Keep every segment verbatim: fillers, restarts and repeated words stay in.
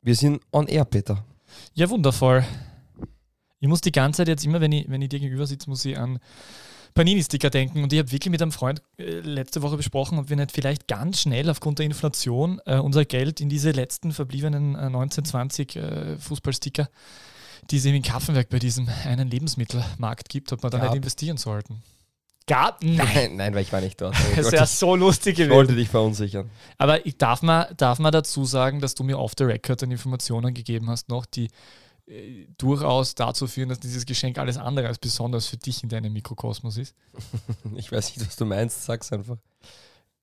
Wir sind on air, Peter. Ja, wundervoll. Ich muss die ganze Zeit jetzt immer, wenn ich, wenn ich dir gegenüber sitze, muss ich an Panini-Sticker denken. Und ich habe wirklich mit einem Freund äh, letzte Woche besprochen, ob wir nicht vielleicht ganz schnell aufgrund der Inflation äh, unser Geld in diese letzten verbliebenen äh, neunzehn zwanzig äh, Fußballsticker, die es eben in Kapfenberg bei diesem einen Lebensmittelmarkt gibt, ob wir da ja. nicht investieren sollten. Gab? Nein. Nein, weil ich war nicht dort. Das wäre so lustig gewesen. Ich wollte dich verunsichern. Aber ich darf mal, darf mal dazu sagen, dass du mir off the record dann Informationen gegeben hast, noch, die äh, durchaus dazu führen, dass dieses Geschenk alles andere als besonders für dich in deinem Mikrokosmos ist. Ich weiß nicht, was du meinst. Sag's einfach.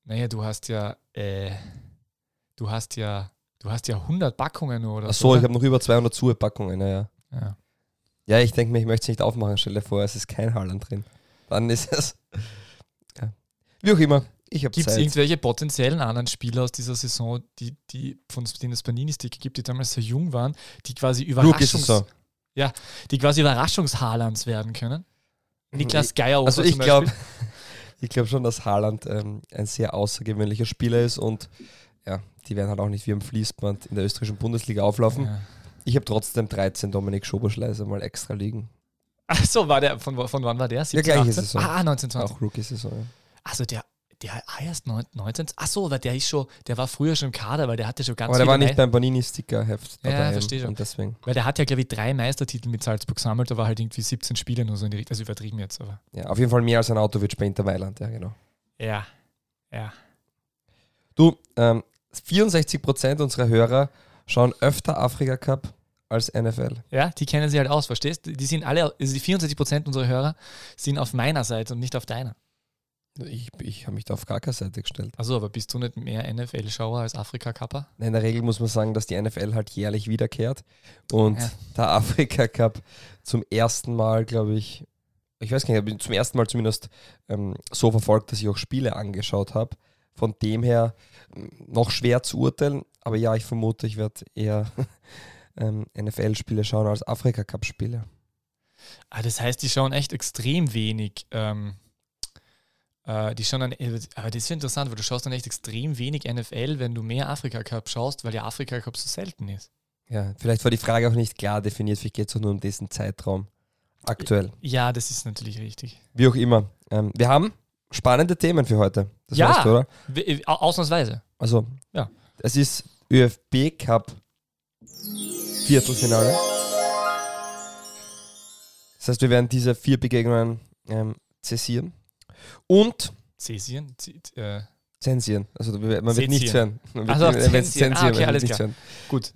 Naja, du hast ja, äh, du hast ja, du hast ja hundert Packungen nur, oder? Ach so, oder? Ich habe noch über zweihundert Zuhe-Packungen, naja. Ja. ja, ich denke mir, ich möchte es nicht aufmachen. Stell dir vor, es ist kein Haaland drin. Dann ist es. Ja. Wie auch immer. Gibt es irgendwelche potenziellen anderen Spieler aus dieser Saison, die, die von denen es Panini-Sticker gibt, die damals sehr jung waren, die quasi Überraschungs- ja, die quasi Überraschungs-Haalands werden können? Niklas Geierhofer. Also ich glaube ich glaub schon, dass Haaland ähm, ein sehr außergewöhnlicher Spieler ist und ja, die werden halt auch nicht wie am Fließband in der österreichischen Bundesliga auflaufen. Ja. Ich habe trotzdem dreizehn Dominik Schoberschleiser mal extra liegen. Achso, war der, von, von wann war der? siebzehn, ja, gleiche Saison. Ah, neunzehn zwanzig. Auch Rookie-Saison, ja. Also der, der ah, erst neunzehn, achso, aber der ist schon, der war früher schon im Kader, weil der hatte schon ganz viele... Aber der war nicht Me- beim Panini-Sticker-Heft dabei. Ja, verstehe schon. Und deswegen. Weil der hat ja, glaube ich, drei Meistertitel mit Salzburg gesammelt, da war halt irgendwie siebzehn Spiele nur so in die Richtung, also übertrieben jetzt, aber... Ja, auf jeden Fall mehr als ein Autowitsch bei Inter Mailand, ja, genau. Ja, ja. Du, ähm, vierundsechzig Prozent unserer Hörer schauen öfter Afrika Cup als N F L. Ja, die kennen sie halt aus, verstehst du? Die sind alle, also die vierundsechzig Prozent unserer Hörer sind auf meiner Seite und nicht auf deiner. Ich, ich habe mich da auf gar keine Seite gestellt. Achso, aber bist du nicht mehr N F L-Schauer als Afrika-Cup? Nein, in der Regel muss man sagen, dass die N F L halt jährlich wiederkehrt und ja. der Afrika-Cup zum ersten Mal, glaube ich, ich weiß gar nicht, zum ersten Mal zumindest ähm, so verfolgt, dass ich auch Spiele angeschaut habe. Von dem her noch schwer zu urteilen, aber ja, ich vermute, ich werde eher ähm, N F L-Spiele schauen als Afrika-Cup-Spiele. Ah, das heißt, die schauen echt extrem wenig. Ähm, äh, die schauen dann, aber das ist interessant, weil du schaust dann echt extrem wenig N F L, wenn du mehr Afrika-Cup schaust, weil der Afrika-Cup so selten ist. Ja, vielleicht war die Frage auch nicht klar definiert, vielleicht geht es auch nur um diesen Zeitraum aktuell. Ja, das ist natürlich richtig. Wie auch immer. Ähm, wir haben spannende Themen für heute. Das ja, weißt du, oder? W- ausnahmsweise. Also, ja. Es ist Ö F B-Cup Viertelfinale. Das heißt, wir werden diese vier Begegnungen ähm, zensieren. Und Zensieren? Z- äh. Zensieren. Also man wird zensieren. Nichts hören. Man wird, also zensieren. Zensieren. Ah, okay, alles klar. Hören. Gut.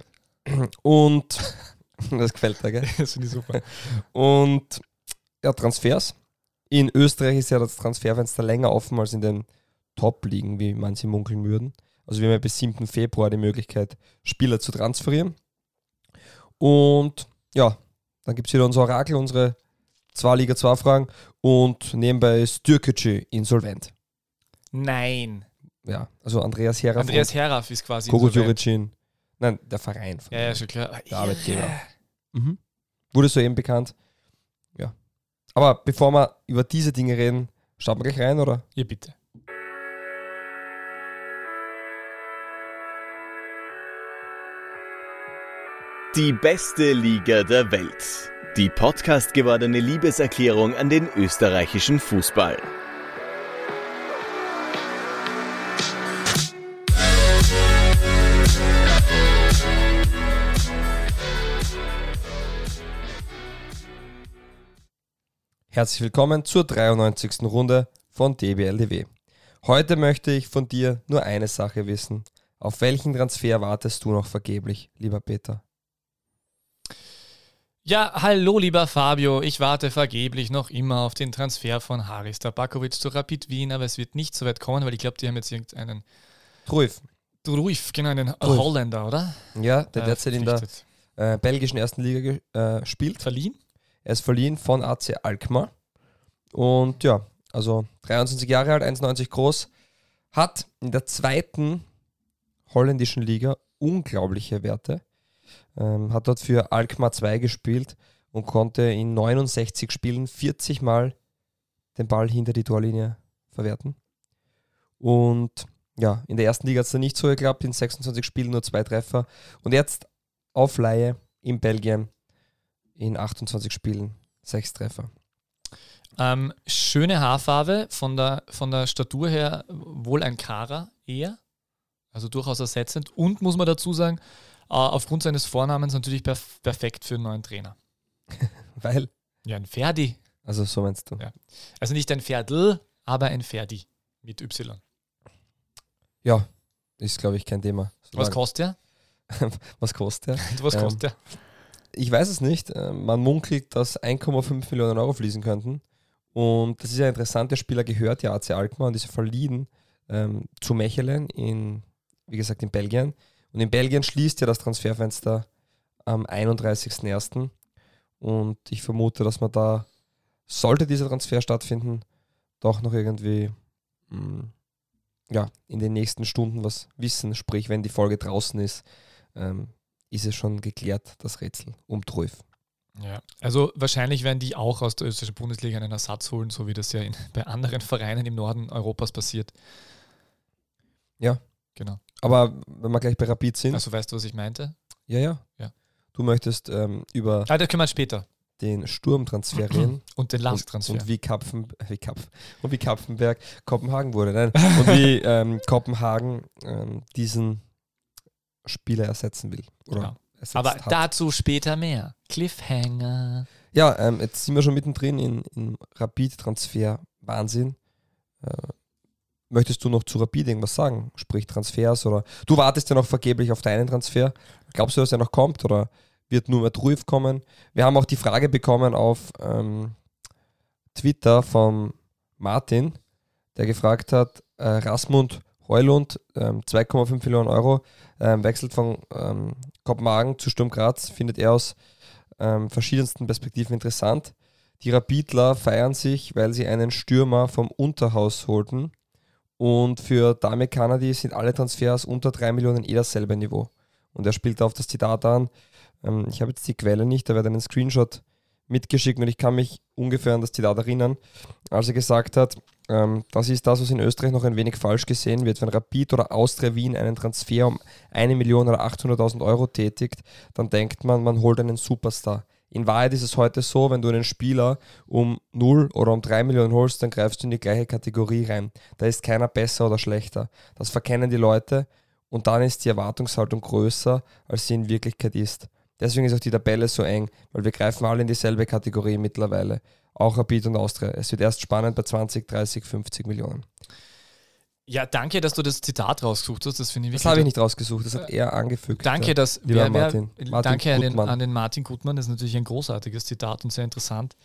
Und das gefällt mir, gell? Das finde ich super. Und ja, Transfers. In Österreich ist ja das Transferfenster länger offen als in den Top-Ligen, wie manche munkeln würden. Also wir haben ja bis siebten Februar die Möglichkeit, Spieler zu transferieren. Und ja, dann gibt es wieder unser Orakel, unsere zwei Liga zwei Fragen. Und nebenbei ist Türkgücü insolvent. Nein. Ja, also Andreas Heraf. Andreas Heraf ist quasi Koko Juricin. Nein, der Verein. Von ja, ja, schon klar. Der Arbeitgeber. Ja. Mhm. Wurde soeben bekannt. Ja. Aber bevor wir über diese Dinge reden, starten wir gleich rein, oder? Ja, bitte. Die beste Liga der Welt. Die Podcast gewordene Liebeserklärung an den österreichischen Fußball. Herzlich willkommen zur dreiundneunzigsten Runde von D B L D W. Heute möchte ich von dir nur eine Sache wissen. Auf welchen Transfer wartest du noch vergeblich, lieber Peter? Ja, hallo lieber Fabio. Ich warte vergeblich noch immer auf den Transfer von Haris Tabakovic zu Rapid Wien, aber es wird nicht so weit kommen, weil ich glaube, die haben jetzt irgendeinen... Truif. Truif, genau, einen Truif. Holländer, oder? Ja, der äh, derzeit in der äh, belgischen ersten Liga äh, spielt. Verliehen? Er ist verliehen von A C Alkmaar und ja, also dreiundzwanzig Jahre alt, eins neunzig groß, hat in der zweiten holländischen Liga unglaubliche Werte, ähm, hat dort für Alkmaar zwei gespielt und konnte in neunundsechzig Spielen vierzig Mal den Ball hinter die Torlinie verwerten. Und ja, in der ersten Liga hat es dann nicht so geklappt, in sechsundzwanzig Spielen nur zwei Treffer und jetzt auf Leihe in Belgien in achtundzwanzig Spielen, sechs Treffer. Ähm, schöne Haarfarbe, von der, von der Statur her wohl ein Kara eher, also durchaus ersetzend und muss man dazu sagen, äh, aufgrund seines Vornamens natürlich perf- perfekt für einen neuen Trainer. Weil? Ja, ein Ferdi. Also so meinst du. Ja. Also nicht ein Pferdl, aber ein Ferdi mit Y. Ja, ist glaube ich kein Thema. Solange. Was kostet der? Was kostet der? Was kostet der? Ähm, ich weiß es nicht. Man munkelt, dass eins Komma fünf Millionen Euro fließen könnten. Und das ist ja interessant, der Spieler gehört ja A C Alkmaar und ist ja verliehen ähm, zu Mechelen, in, wie gesagt in Belgien. Und in Belgien schließt ja das Transferfenster am einunddreißigsten ersten Und ich vermute, dass man da, sollte dieser Transfer stattfinden, doch noch irgendwie mh, ja, in den nächsten Stunden was wissen. Sprich, wenn die Folge draußen ist, ähm, ist es schon geklärt, das Rätsel um Truif. Ja, also wahrscheinlich werden die auch aus der österreichischen Bundesliga einen Ersatz holen, so wie das ja in, bei anderen Vereinen im Norden Europas passiert. Ja, genau. Aber wenn wir gleich bei Rapid sind. Also weißt du, was ich meinte? Ja, ja. ja. Du möchtest ähm, über ah, da können wir später. Den Sturm-Transfer reden. Und den L A S K-Transfer. Und, und, wie Kapfen, wie Kapfen, und wie Kapfenberg Kopenhagen wurde. Nein. Und wie ähm, Kopenhagen ähm, diesen Spieler ersetzen will. Oder genau. ersetzt Aber hat. Dazu später mehr. Cliffhanger. Ja, ähm, jetzt sind wir schon mittendrin in, in Rapid-Transfer-Wahnsinn. Äh, möchtest du noch zu Rapid irgendwas sagen? Sprich Transfers oder... Du wartest ja noch vergeblich auf deinen Transfer. Glaubst du, dass er noch kommt oder wird nur mehr Truif kommen? Wir haben auch die Frage bekommen auf ähm, Twitter vom Martin, der gefragt hat, äh, Rasmund Heulund, ähm, zwei Komma fünf Millionen Euro, ähm, wechselt von ähm, Kopenhagen zu Sturm Graz, findet er aus ähm, verschiedensten Perspektiven interessant. Die Rapidler feiern sich, weil sie einen Stürmer vom Unterhaus holten und für Damir Canadi sind alle Transfers unter drei Millionen eh dasselbe Niveau. Und er spielt auf das Zitat an, ähm, ich habe jetzt die Quelle nicht, da wird einen Screenshot mitgeschickt und ich kann mich ungefähr an das Zitat erinnern, als er gesagt hat, ähm, das ist das, was in Österreich noch ein wenig falsch gesehen wird. Wenn Rapid oder Austria-Wien einen Transfer um eine Million oder achthunderttausend Euro tätigt, dann denkt man, man holt einen Superstar. In Wahrheit ist es heute so, wenn du einen Spieler um null oder um drei Millionen holst, dann greifst du in die gleiche Kategorie rein. Da ist keiner besser oder schlechter. Das verkennen die Leute und dann ist die Erwartungshaltung größer, als sie in Wirklichkeit ist. Deswegen ist auch die Tabelle so eng, weil wir greifen alle in dieselbe Kategorie mittlerweile. Auch Rapid und Austria. Es wird erst spannend bei zwanzig, dreißig, fünfzig Millionen. Ja, danke, dass du das Zitat rausgesucht hast. Das finde ich. Das habe ich nicht rausgesucht, das hat er angefügt. Danke, dass, wer, wer, Martin. Martin danke an den, an den Martin Gutmann. Das ist natürlich ein großartiges Zitat und sehr interessant.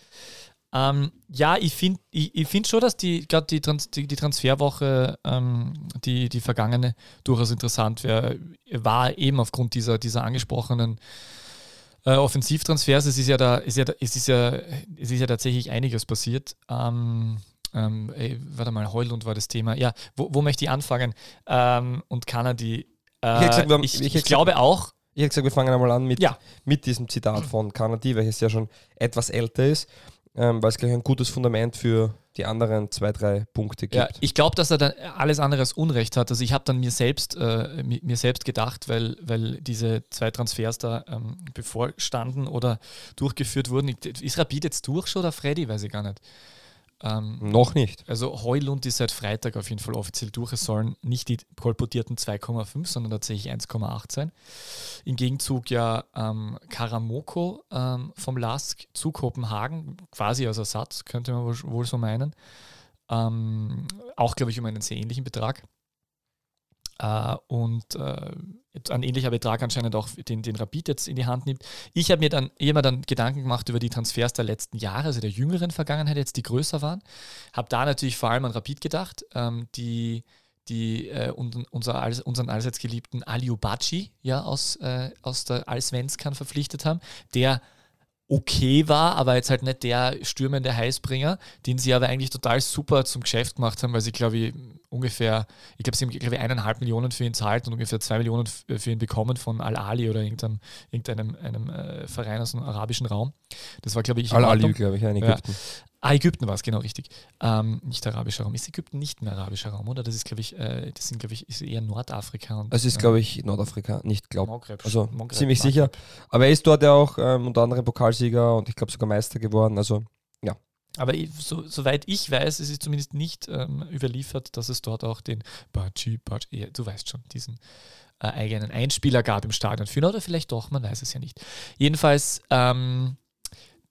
Ähm, ja, ich finde ich, ich find schon, dass die, gerade die, Trans, die, die Transferwoche, ähm, die, die vergangene, durchaus interessant wär, war, eben aufgrund dieser, dieser angesprochenen äh, Offensivtransfers. Es ist ja, da, ist ja, es ist ja, es ist ja tatsächlich einiges passiert. Ähm, ähm, ey, warte mal, Heulund war das Thema. Ja, wo, wo möchte ich anfangen? Ähm, und Canadi. Äh, ich, ich, ich, ich, ich gesagt, glaube auch. Ich hätte gesagt, wir fangen einmal an mit, ja. mit diesem Zitat von Canadi, welches ja schon etwas älter ist. Ähm, weil es gleich ein gutes Fundament für die anderen zwei, drei Punkte gibt. Ja, ich glaube, dass er dann alles andere als Unrecht hat. Also ich habe dann mir selbst, äh, mir selbst gedacht, weil, weil diese zwei Transfers da ähm, bevorstanden oder durchgeführt wurden. Ist Rapid jetzt durch schon oder Freddy? Weiß ich gar nicht. Ähm, Noch nicht. Also Heulund ist seit Freitag auf jeden Fall offiziell durch. Es sollen nicht die kolportierten zwei Komma fünf, sondern tatsächlich eins Komma acht sein. Im Gegenzug ja ähm, Karamoko ähm, vom L A S K zu Kopenhagen, quasi als Ersatz, könnte man wohl, wohl so meinen. Ähm, auch, glaube ich, um einen sehr ähnlichen Betrag. Äh, und äh, ein ähnlicher Betrag anscheinend auch den, den Rapid jetzt in die Hand nimmt. Ich habe mir dann immer dann Gedanken gemacht über die Transfers der letzten Jahre, also der jüngeren Vergangenheit jetzt, die größer waren. Habe da natürlich vor allem an Rapid gedacht, ähm, die, die äh, unseren, unseren allseits geliebten Aliu Baci ja, aus, äh, aus der Allsvenskan verpflichtet haben, der okay war, aber jetzt halt nicht der stürmende Heißbringer, den sie aber eigentlich total super zum Geschäft gemacht haben, weil sie, glaube ich, ungefähr, ich glaube, sie haben glaube ich, eineinhalb Millionen für ihn zahlt und ungefähr zwei Millionen für ihn bekommen von Al-Ali oder irgendeinem, irgendeinem einem, äh, Verein aus dem arabischen Raum. Das war, glaube ich, Al-Ali, glaube ich, in Ägypten. Ja. Ah, Ägypten war es, genau, richtig. Ähm, nicht arabischer Raum. Ist Ägypten nicht ein arabischer Raum, oder? Das ist, glaube ich, äh, das sind, glaube ich, ist eher Nordafrika. Und, also ist, glaube ich, Nordafrika, nicht glaube ich. Also Maghreb, ziemlich Maghreb. sicher. Aber er ist dort ja auch ähm, unter anderem Pokalsieger und ich glaube sogar Meister geworden. Also, ja. Aber so, soweit ich weiß, es ist zumindest nicht ähm, überliefert, dass es dort auch den Baci, Baci, ja, du weißt schon, diesen äh, eigenen Einspieler gab im Stadion für, oder vielleicht doch, man weiß es ja nicht. Jedenfalls, ähm,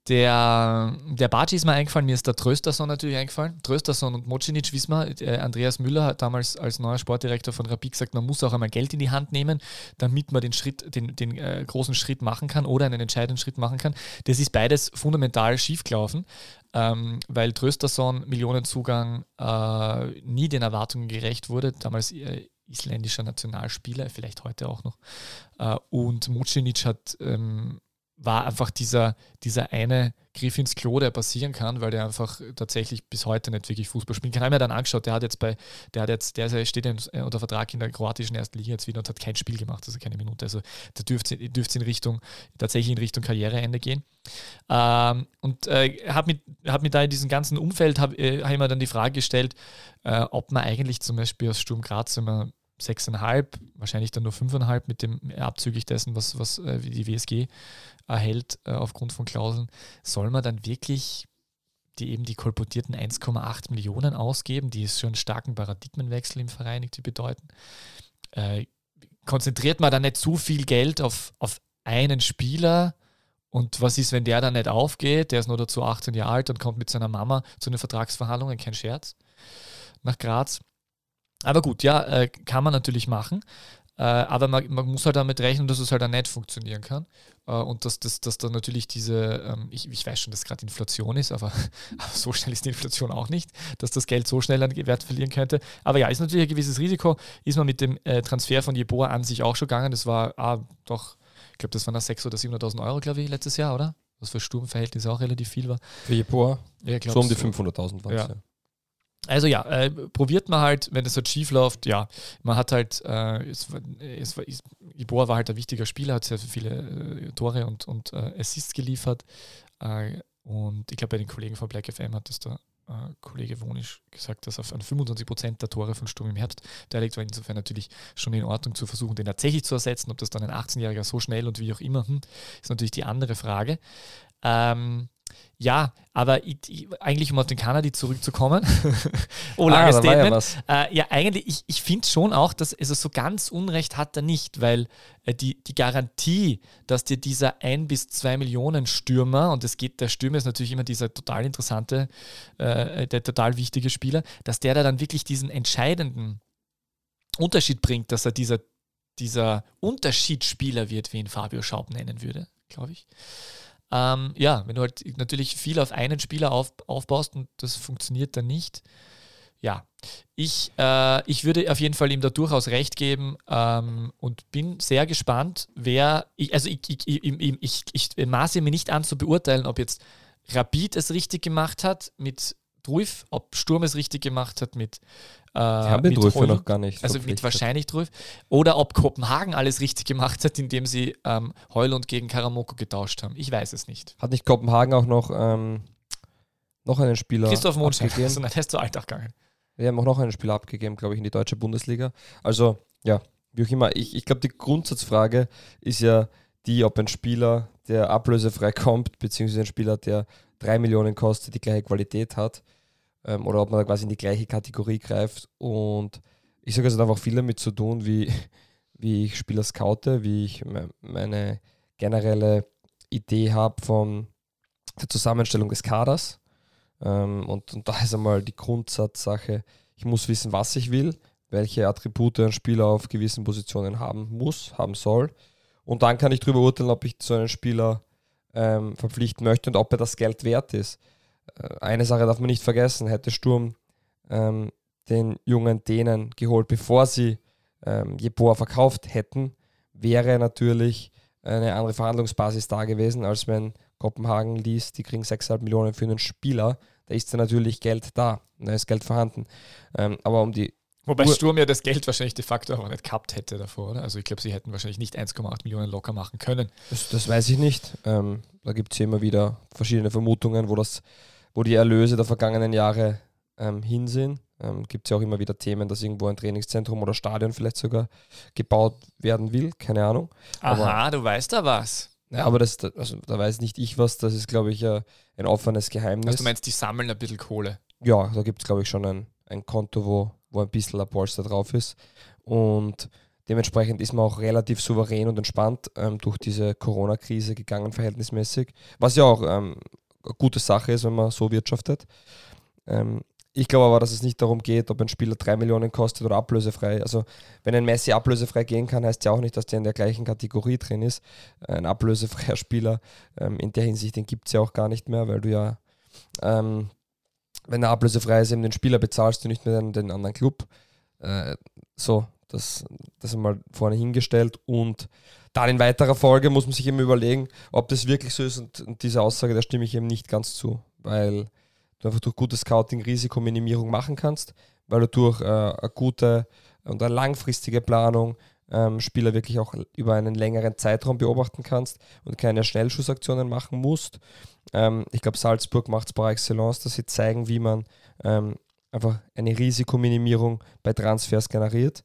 der, der Baci ist mir eingefallen, mir ist der Trösterson natürlich eingefallen. Trösterson und Mocinic, wissen wir, äh, Andreas Müller hat damals als neuer Sportdirektor von Rapid gesagt, man muss auch einmal Geld in die Hand nehmen, damit man den Schritt, den, den äh, großen Schritt machen kann oder einen entscheidenden Schritt machen kann. Das ist beides fundamental schiefgelaufen. Ähm, weil Trösterson Millionenzugang äh, nie den Erwartungen gerecht wurde, damals äh, isländischer Nationalspieler, vielleicht heute auch noch. Äh, und Mocinic hat, ähm, war einfach dieser, dieser eine Griff ins Klo, der passieren kann, weil der einfach tatsächlich bis heute nicht wirklich Fußball spielen kann. Ich habe mir dann angeschaut, der hat jetzt bei, der hat jetzt, der steht ja unter Vertrag in der kroatischen ersten Liga jetzt wieder und hat kein Spiel gemacht, also keine Minute. Also da dürfte es in Richtung, tatsächlich in Richtung Karriereende gehen. Ähm, und äh, habe mir hab mit da in diesem ganzen Umfeld, habe äh, hab mir dann die Frage gestellt, äh, ob man eigentlich zum Beispiel aus Sturm Graz, wenn man sechs Komma fünf, wahrscheinlich dann nur fünf Komma fünf mit dem abzüglich dessen, was, was äh, die W S G erhält äh, aufgrund von Klauseln, soll man dann wirklich die eben die kolportierten eins Komma acht Millionen ausgeben, die schon einen starken Paradigmenwechsel im Verein bedeuten. Äh, konzentriert man dann nicht zu viel Geld auf, auf einen Spieler? Und was ist, wenn der dann nicht aufgeht? Der ist nur dazu achtzehn Jahre alt und kommt mit seiner Mama zu den Vertragsverhandlungen, kein Scherz, nach Graz. Aber gut, ja, äh, kann man natürlich machen, äh, aber man, man muss halt damit rechnen, dass es halt auch nicht funktionieren kann äh, und dass, dass, dass da natürlich diese, ähm, ich, ich weiß schon, dass gerade Inflation ist, aber, aber so schnell ist die Inflation auch nicht, dass das Geld so schnell an Wert verlieren könnte. Aber ja, ist natürlich ein gewisses Risiko, ist man mit dem äh, Transfer von Jeboa an sich auch schon gegangen, das war ah, doch, ich glaube, das waren sechshunderttausend oder siebenhunderttausend Euro, glaube ich, letztes Jahr, oder? Was für Sturmverhältnisse auch relativ viel war. Für Jeboa? Ja, so um die fünfhunderttausend waren es, ja. ja. Also ja, äh, probiert man halt, wenn es halt schief läuft, ja, man hat halt, äh, es, es, es, Iboa war halt ein wichtiger Spieler, hat sehr viele äh, Tore und, und äh, Assists geliefert äh, und ich glaube bei den Kollegen von Black F M hat das der äh, Kollege Wonisch gesagt, dass er an fünfundzwanzig Prozent der Tore von Sturm im Herbst beteiligt war, insofern natürlich schon in Ordnung zu versuchen, den tatsächlich zu ersetzen, ob das dann ein achtzehnjähriger so schnell und wie auch immer, hm, ist natürlich die andere Frage. Ähm, Ja, aber ich, ich, eigentlich, um auf den Canadi zurückzukommen, oh, langes ah, Statement. Ja, äh, ja, eigentlich, ich, ich finde schon auch, dass also so ganz Unrecht hat er nicht, weil äh, die, die Garantie, dass dir dieser ein bis zwei Millionen Stürmer, und es geht, der Stürmer ist natürlich immer dieser total interessante, äh, der total wichtige Spieler, dass der da dann wirklich diesen entscheidenden Unterschied bringt, dass er dieser, dieser Unterschiedsspieler wird, wie ihn Fabio Schaub nennen würde, glaube ich. Ähm, ja, wenn du halt natürlich viel auf einen Spieler auf, aufbaust und das funktioniert dann nicht, ja, ich, äh, ich würde auf jeden Fall ihm da durchaus recht geben ähm, und bin sehr gespannt, wer, ich, also ich, ich, ich, ich, ich, ich maße mir nicht an zu beurteilen, ob jetzt Rapid es richtig gemacht hat mit Druif, ob Sturm es richtig gemacht hat mit Äh, haben mit Druif noch gar nicht. Also mit wahrscheinlich Druif. Oder ob Kopenhagen alles richtig gemacht hat, indem sie ähm, Heulund gegen Karamoko getauscht haben. Ich weiß es nicht. Hat nicht Kopenhagen auch noch, ähm, noch einen Spieler Christoph Mondscheid, also dann hast du Alltag gegangen. Wir haben auch noch einen Spieler abgegeben, glaube ich, in die deutsche Bundesliga. Also, ja, wie auch immer. Ich, ich glaube, die Grundsatzfrage ist ja die, ob ein Spieler, der ablösefrei kommt, beziehungsweise ein Spieler, der drei Millionen kostet, die gleiche Qualität hat, ähm, oder ob man da quasi in die gleiche Kategorie greift. Und ich sage, es hat einfach viel damit zu tun, wie, wie ich Spieler scoute, wie ich me- meine generelle Idee habe von der Zusammenstellung des Kaders. Ähm, und, und da ist einmal die Grundsatzsache, ich muss wissen, was ich will, welche Attribute ein Spieler auf gewissen Positionen haben muss, haben soll. Und dann kann ich darüber urteilen, ob ich so einen Spieler ähm, verpflichten möchte und ob er das Geld wert ist. Äh, eine Sache darf man nicht vergessen, hätte Sturm ähm, den jungen Dänen geholt, bevor sie ähm, Jeboa verkauft hätten, wäre natürlich eine andere Verhandlungsbasis da gewesen, als wenn Kopenhagen liest, die kriegen sechs Komma fünf Millionen für einen Spieler, da ist ja natürlich Geld da, da ist Geld vorhanden. Ähm, aber um die Wobei Sturm ja das Geld wahrscheinlich de facto auch nicht gehabt hätte davor, oder? Also ich glaube, sie hätten wahrscheinlich nicht eins Komma acht Millionen locker machen können. Das, das weiß ich nicht. Ähm, da gibt es ja immer wieder verschiedene Vermutungen, wo das wo die Erlöse der vergangenen Jahre ähm, hin sind. Ähm, gibt es ja auch immer wieder Themen, dass irgendwo ein Trainingszentrum oder Stadion vielleicht sogar gebaut werden will, keine Ahnung. Aha, aber, du weißt da was. Ja, aber das, also, da weiß nicht ich was, das ist, glaube ich, ein offenes Geheimnis. Also du meinst, die sammeln ein bisschen Kohle? Ja, da gibt es, glaube ich, schon ein, ein Konto, wo, wo ein bisschen ein Polster drauf ist. Und dementsprechend ist man auch relativ souverän und entspannt ähm, durch diese Corona-Krise gegangen, verhältnismäßig. Was ja auch ähm, eine gute Sache ist, wenn man so wirtschaftet. Ähm, ich glaube aber, dass es nicht darum geht, ob ein Spieler drei Millionen kostet oder ablösefrei. Also wenn ein Messi ablösefrei gehen kann, heißt ja auch nicht, dass der in der gleichen Kategorie drin ist. Ein ablösefreier Spieler ähm, in der Hinsicht, den gibt es ja auch gar nicht mehr, weil du ja... Ähm, wenn er ablösefrei ist, eben den Spieler bezahlst du nicht mehr den, den anderen Club. Äh, so, das, das einmal vorne hingestellt. Und dann in weiterer Folge muss man sich eben überlegen, ob das wirklich so ist. Und, und diese Aussage, da stimme ich eben nicht ganz zu, weil du einfach durch gutes Scouting Risikominimierung machen kannst, weil du durch äh, eine gute und eine langfristige Planung ähm, Spieler wirklich auch über einen längeren Zeitraum beobachten kannst und keine Schnellschussaktionen machen musst. Ähm, ich glaube, Salzburg macht es par excellence, dass sie zeigen, wie man ähm, einfach eine Risikominimierung bei Transfers generiert.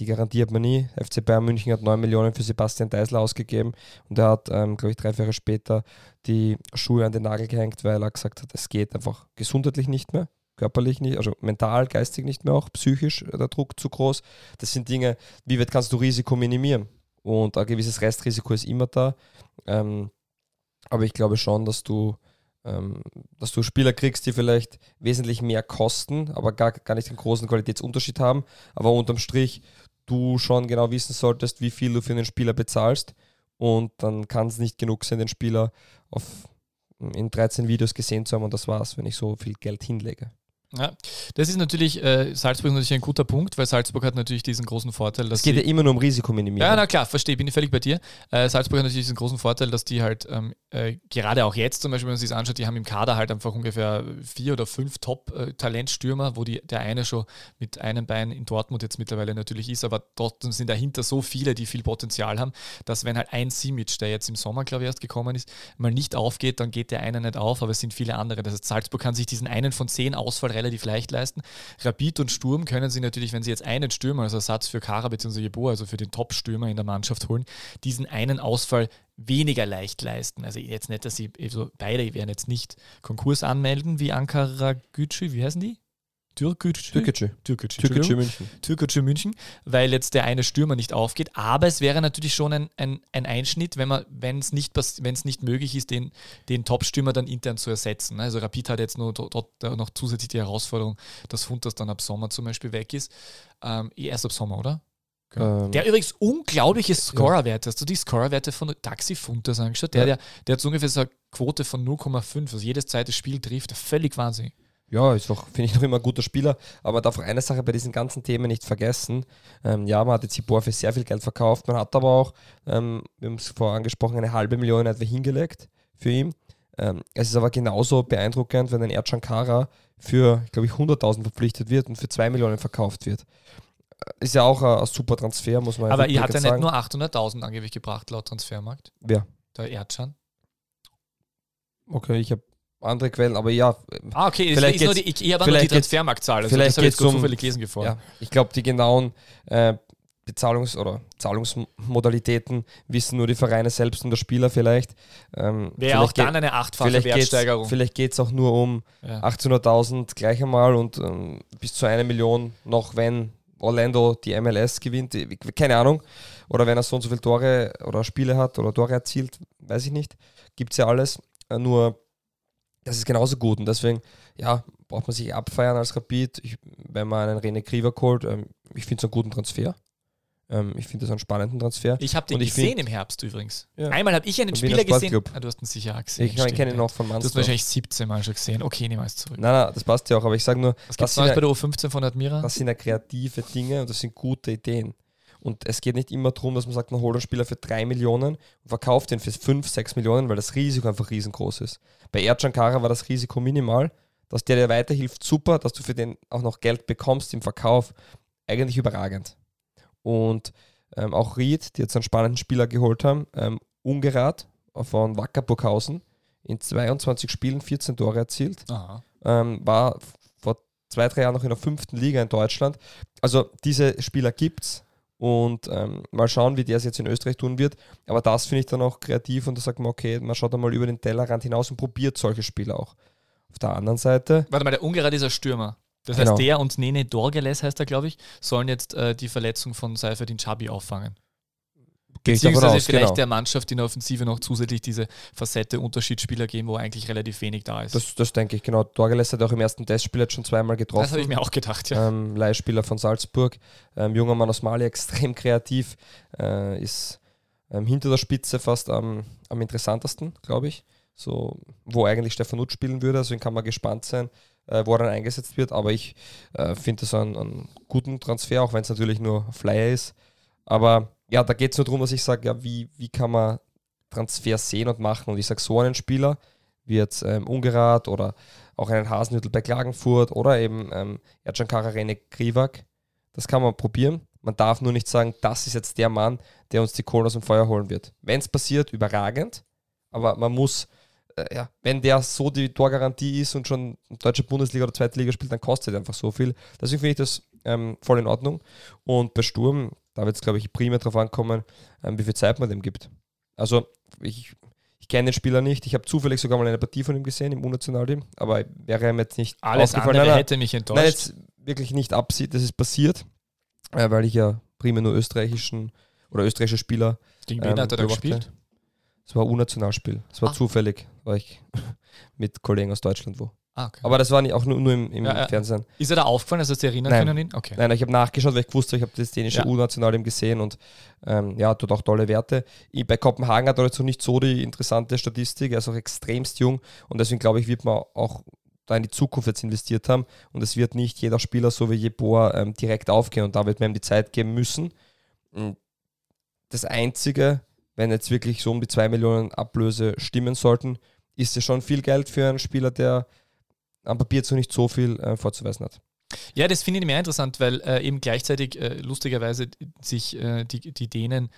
Die garantiert man nie. F C Bayern München hat neun Millionen für Sebastian Deisler ausgegeben und er hat, ähm, glaube ich, drei, vier Jahre später die Schuhe an den Nagel gehängt, weil er gesagt hat, es geht einfach gesundheitlich nicht mehr, körperlich nicht, also mental, geistig nicht mehr, auch psychisch der Druck zu groß. Das sind Dinge, wie weit kannst du Risiko minimieren? Und ein gewisses Restrisiko ist immer da. Ähm, aber ich glaube schon, dass du ähm, dass du Spieler kriegst, die vielleicht wesentlich mehr kosten, aber gar, gar nicht den großen Qualitätsunterschied haben, aber unterm Strich du schon genau wissen solltest, wie viel du für einen Spieler bezahlst, und dann kann es nicht genug sein, den Spieler auf, in dreizehn Videos gesehen zu haben und das war's, wenn ich so viel Geld hinlege. Ja, das ist natürlich, äh, Salzburg ist natürlich ein guter Punkt, weil Salzburg hat natürlich diesen großen Vorteil, dass es geht ja immer nur um Risikominimierung. Ja, na klar, verstehe, bin ich völlig bei dir. Äh, Salzburg hat natürlich diesen großen Vorteil, dass die halt ähm, äh, gerade auch jetzt zum Beispiel, wenn man sich das anschaut, die haben im Kader halt einfach ungefähr vier oder fünf Top-Talentstürmer, wo die, der eine schon mit einem Bein in Dortmund jetzt mittlerweile natürlich ist, aber trotzdem sind dahinter so viele, die viel Potenzial haben, dass wenn halt ein Simic, der jetzt im Sommer, glaube ich, erst gekommen ist, mal nicht aufgeht, dann geht der eine nicht auf, aber es sind viele andere. Das heißt, Salzburg kann sich diesen einen von zehn Ausfall relativ leicht leisten. Rapid und Sturm können sie natürlich, wenn sie jetzt einen Stürmer als Ersatz für Kara bzw. Jeboa, also für den Top-Stürmer in der Mannschaft holen, diesen einen Ausfall weniger leicht leisten. Also jetzt nicht, dass sie, also beide werden jetzt nicht Konkurs anmelden, wie Ankara Gücü, wie heißen die? Türkgücü? Türkgücü. Türkgücü, Türkgücü München. Türkgücü München, weil jetzt der eine Stürmer nicht aufgeht, aber es wäre natürlich schon ein, ein, ein Einschnitt, wenn man, wenn es nicht, nicht möglich ist, den, den Top-Stürmer dann intern zu ersetzen. Also Rapid hat jetzt nur, dort, noch zusätzlich die Herausforderung, dass Funters dann ab Sommer zum Beispiel weg ist. Ähm, erst ab Sommer, oder? Okay. Ähm, der übrigens unglaubliche Scorerwerte, hast du die Scorerwerte von Taxi Funters angeschaut? Der, ja. der, der hat so ungefähr so eine Quote von null Komma fünf, also jedes zweite Spiel trifft, völlig wahnsinnig. Ja, ist doch, finde ich, noch immer ein guter Spieler, aber man darf auch eine Sache bei diesen ganzen Themen nicht vergessen. Ähm, ja, man hat jetzt Iboa für sehr viel Geld verkauft, man hat aber auch, ähm, wir haben es vorher angesprochen, eine halbe Million etwa hingelegt für ihn. Ähm, es ist aber genauso beeindruckend, wenn ein Erdjankara für, glaube ich, hunderttausend verpflichtet wird und für zwei Millionen verkauft wird. Ist ja auch ein, ein super Transfer, muss man aber ja sagen. Aber ihr hat ja nicht nur achthunderttausend angeblich gebracht, laut Transfermarkt. Wer? Der Erdjan. Okay, ich habe andere Quellen, aber ja. Ah, okay, vielleicht ist nur die, ich, ich habe nur die Transfermarktzahl, also vielleicht das habe ich jetzt um, zufällig lesen gefahren. Ja, ich glaube, die genauen äh, Bezahlungs- oder Zahlungsmodalitäten wissen nur die Vereine selbst und der Spieler vielleicht. Ähm, Wäre auch dann eine achtfache Wertsteigerung. Geht's, vielleicht geht es auch nur um ja. achthunderttausend gleich einmal und ähm, bis zu eine Million, noch wenn Orlando die M L S gewinnt, keine Ahnung, oder wenn er so und so viele Tore oder Spiele hat oder Tore erzielt, weiß ich nicht. Gibt es ja alles, nur das ist genauso gut und deswegen, ja, braucht man sich abfeiern als Rapid, ich, wenn man einen René Kriwak holt. Ähm, ich finde es einen guten Transfer. Ähm, ich finde es einen spannenden Transfer. Ich habe den und gesehen find, im Herbst übrigens. Ja. Einmal habe ich einen Spieler gesehen. Ah, du hast ihn sicher auch gesehen. Ich, ich kenne ihn auch von Mannschaft. Du hast wahrscheinlich siebzehn Mal schon gesehen. Okay, nehmen wir es zurück. Nein, nein, das passt ja auch, aber ich sage nur, was das, sind ja, bei der U fünfzehn von Admira? Das sind ja kreative Dinge und das sind gute Ideen. Und es geht nicht immer darum, dass man sagt, man holt einen Spieler für drei Millionen und verkauft den für fünf, sechs Millionen, weil das Risiko einfach riesengroß ist. Bei Erdjankara war das Risiko minimal, dass der dir weiterhilft, super, dass du für den auch noch Geld bekommst im Verkauf, eigentlich überragend. Und ähm, auch Ried, die jetzt einen spannenden Spieler geholt haben, ähm, Ungerad von Wacker Burghausen, in zweiundzwanzig Spielen vierzehn Tore erzielt. Aha. Ähm, war vor zwei, drei Jahren noch in der fünften Liga in Deutschland. Also diese Spieler gibt's. Und ähm, mal schauen, wie der es jetzt in Österreich tun wird. Aber das finde ich dann auch kreativ und da sagt man, okay, man schaut einmal über den Tellerrand hinaus und probiert solche Spiele auch. Auf der anderen Seite... Warte mal, der Ungerad ist ein Stürmer. Das genau. heißt, der und Nene Dorgeles heißt er, glaube ich, sollen jetzt äh, die Verletzung von Seifedin Chabi auffangen. Geht Beziehungsweise raus, vielleicht genau. der Mannschaft in der Offensive noch zusätzlich diese Facette Unterschiedsspieler geben, wo eigentlich relativ wenig da ist. Das, das denke ich, genau. Dorgeles hat auch im ersten Testspiel jetzt schon zweimal getroffen. Das habe ich mir auch gedacht, ja. Ähm, Leihspieler von Salzburg, ähm, junger Mann aus Mali, extrem kreativ, äh, ist ähm, hinter der Spitze fast am, am interessantesten, glaube ich. So, wo eigentlich Stefan Utz spielen würde, deswegen kann man gespannt sein, äh, wo er dann eingesetzt wird. Aber ich äh, finde das einen, einen guten Transfer, auch wenn es natürlich nur Flyer ist. Aber ja, da geht es nur darum, dass ich sage, ja, wie, wie kann man Transfer sehen und machen? Und ich sage, so einen Spieler wie jetzt ähm, Ungerad oder auch einen Hasenhüttl bei Klagenfurt oder eben ähm, Erdjankara, Rene Krivak, das kann man probieren. Man darf nur nicht sagen, das ist jetzt der Mann, der uns die Kohlen aus dem Feuer holen wird. Wenn es passiert, überragend, aber man muss, äh, ja, wenn der so die Torgarantie ist und schon deutsche Bundesliga oder zweite Liga spielt, dann kostet er einfach so viel. Deswegen finde ich das ähm, voll in Ordnung. Und bei Sturm, da wird es, glaube ich, primär darauf ankommen, ähm, wie viel Zeit man dem gibt. Also ich, ich kenne den Spieler nicht. Ich habe zufällig sogar mal eine Partie von ihm gesehen, im U-Nationalteam, aber wäre ihm jetzt nicht alles aufgefallen. Alles andere hätte mich enttäuscht. Nein, jetzt wirklich nicht absieht, das ist passiert, äh, weil ich ja primär nur österreichischen oder österreichische Spieler Gegen wen ähm, hat er da gespielt? Es war ein U-Nationalspiel. Es war ah. zufällig, weil ich mit Kollegen aus Deutschland wo. Ah, okay. Aber das war nicht, auch nur, nur im, im ja, Fernsehen. Ist er da aufgefallen, dass du dich erinnern können an ihn? Okay. Nein, ich habe nachgeschaut, weil ich wusste, ich habe das dänische ja. U-Nationalteam gesehen und ähm, ja, tut auch tolle Werte. Bei Kopenhagen hat er jetzt noch nicht so die interessante Statistik, er ist auch extremst jung und deswegen glaube ich, wird man auch da in die Zukunft jetzt investiert haben und es wird nicht jeder Spieler so wie Jeboa ähm, direkt aufgehen und da wird man ihm die Zeit geben müssen. Das Einzige, wenn jetzt wirklich so um die zwei Millionen Ablöse stimmen sollten, ist es schon viel Geld für einen Spieler, der am Papier so nicht so viel äh, vorzuweisen hat. Ja, das finde ich mehr interessant, weil äh, eben gleichzeitig äh, lustigerweise sich äh, die, die Dänen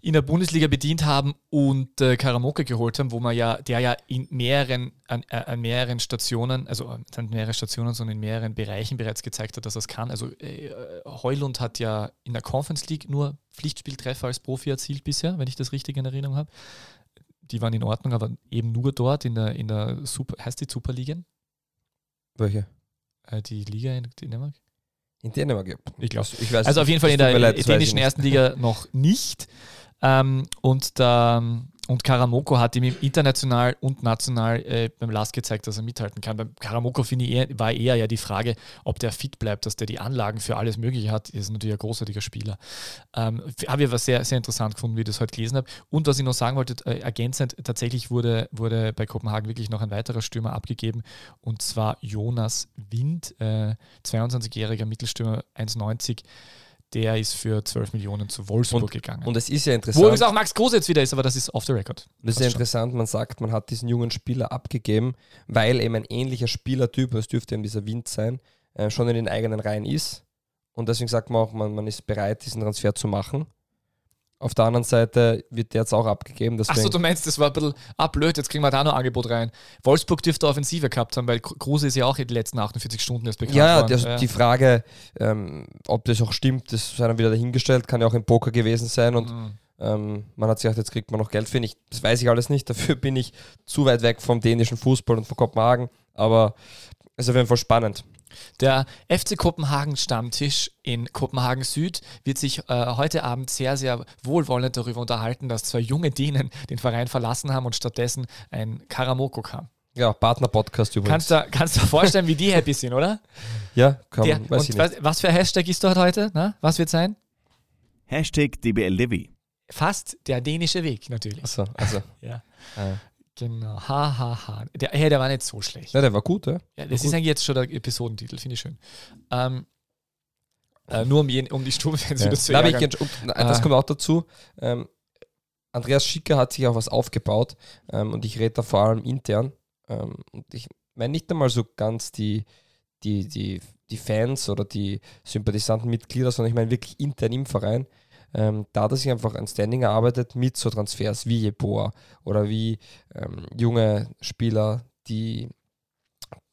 in der Bundesliga bedient haben und äh, Karamoko geholt haben, wo man ja, der ja in mehreren, an, äh, an mehreren Stationen, also nicht an mehreren Stationen, sondern in mehreren Bereichen bereits gezeigt hat, dass das kann. Also äh, Heulund hat ja in der Conference League nur Pflichtspieltreffer als Profi erzielt bisher, wenn ich das richtig in Erinnerung habe. Die waren in Ordnung, aber eben nur dort in der, in der Super, heißt die Superligen? Welche? Die Liga in Dänemark? In Dänemark, ja. Ich glaube. Ich weiß, also auf jeden Fall in der leid, dänischen ersten Liga noch nicht. Ähm, und, da, und Karamoko hat ihm international und national äh, beim L A S K gezeigt, dass er mithalten kann. Beim Karamoko finde ich eher, war eher ja die Frage, ob der fit bleibt, dass der die Anlagen für alles Mögliche hat. Er ist natürlich ein großartiger Spieler. Ähm, habe ich aber sehr, sehr interessant gefunden, wie ich das heute gelesen habe. Und was ich noch sagen wollte, äh, ergänzend, tatsächlich wurde, wurde bei Kopenhagen wirklich noch ein weiterer Stürmer abgegeben und zwar Jonas Wind, äh, zweiundzwanzigjähriger Mittelstürmer, eins neunzig. Der ist für zwölf Millionen zu Wolfsburg und, gegangen. Und das ist ja interessant. Wo übrigens auch Max Kruse jetzt wieder ist, aber das ist off the record. Das ist ja interessant, man sagt, man hat diesen jungen Spieler abgegeben, weil eben ein ähnlicher Spielertyp, das dürfte eben dieser Wind sein, äh, schon in den eigenen Reihen ist. Und deswegen sagt man auch, man, man ist bereit, diesen Transfer zu machen. Auf der anderen Seite wird der jetzt auch abgegeben. Achso, du meinst, das war ein bisschen ablöd, jetzt kriegen wir da noch ein Angebot rein. Wolfsburg dürfte Offensive gehabt haben, weil Kruse ist ja auch in den letzten achtundvierzig Stunden erst bekannt ja, worden. Ja, die Frage, ähm, ob das auch stimmt, das sei dann wieder dahingestellt, kann ja auch im Poker gewesen sein und mhm. ähm, man hat sich gedacht, jetzt kriegt man noch Geld für ihn. Ich, das weiß ich alles nicht, dafür bin ich zu weit weg vom dänischen Fußball und von Kopenhagen, aber es ist auf jeden Fall spannend. Der F C Kopenhagen Stammtisch in Kopenhagen Süd wird sich äh, heute Abend sehr, sehr wohlwollend darüber unterhalten, dass zwei junge Dänen den Verein verlassen haben und stattdessen ein Karamoko kam. Ja, Partner-Podcast übrigens. Kannst du, kannst du dir vorstellen, wie die happy sind, oder? Ja, kann man. Weiß ich nicht. Was für ein Hashtag ist dort heute? Na, was wird sein? Hashtag D B L D W. Fast der dänische Weg, natürlich. Achso, also. ja. Äh. Genau, ha, ha, ha. Der, hey, der war nicht so schlecht. Ja, der war gut, ja. ja das war ist gut. Eigentlich jetzt schon der Episodentitel, finde ich schön. Ähm, äh, nur um, jeden, um die Sturmfans ja. wieder zu ärgern. Entsch- und, äh, das kommt auch dazu. Ähm, Andreas Schicker hat sich auch was aufgebaut ähm, und ich rede da vor allem intern. Ähm, und ich meine nicht einmal so ganz die, die, die, die Fans oder die sympathisanten Mitglieder, sondern ich meine wirklich intern im Verein. ähm, da hat er sich einfach ein Standing erarbeitet mit so Transfers wie Jeboa oder wie ähm, junge Spieler, die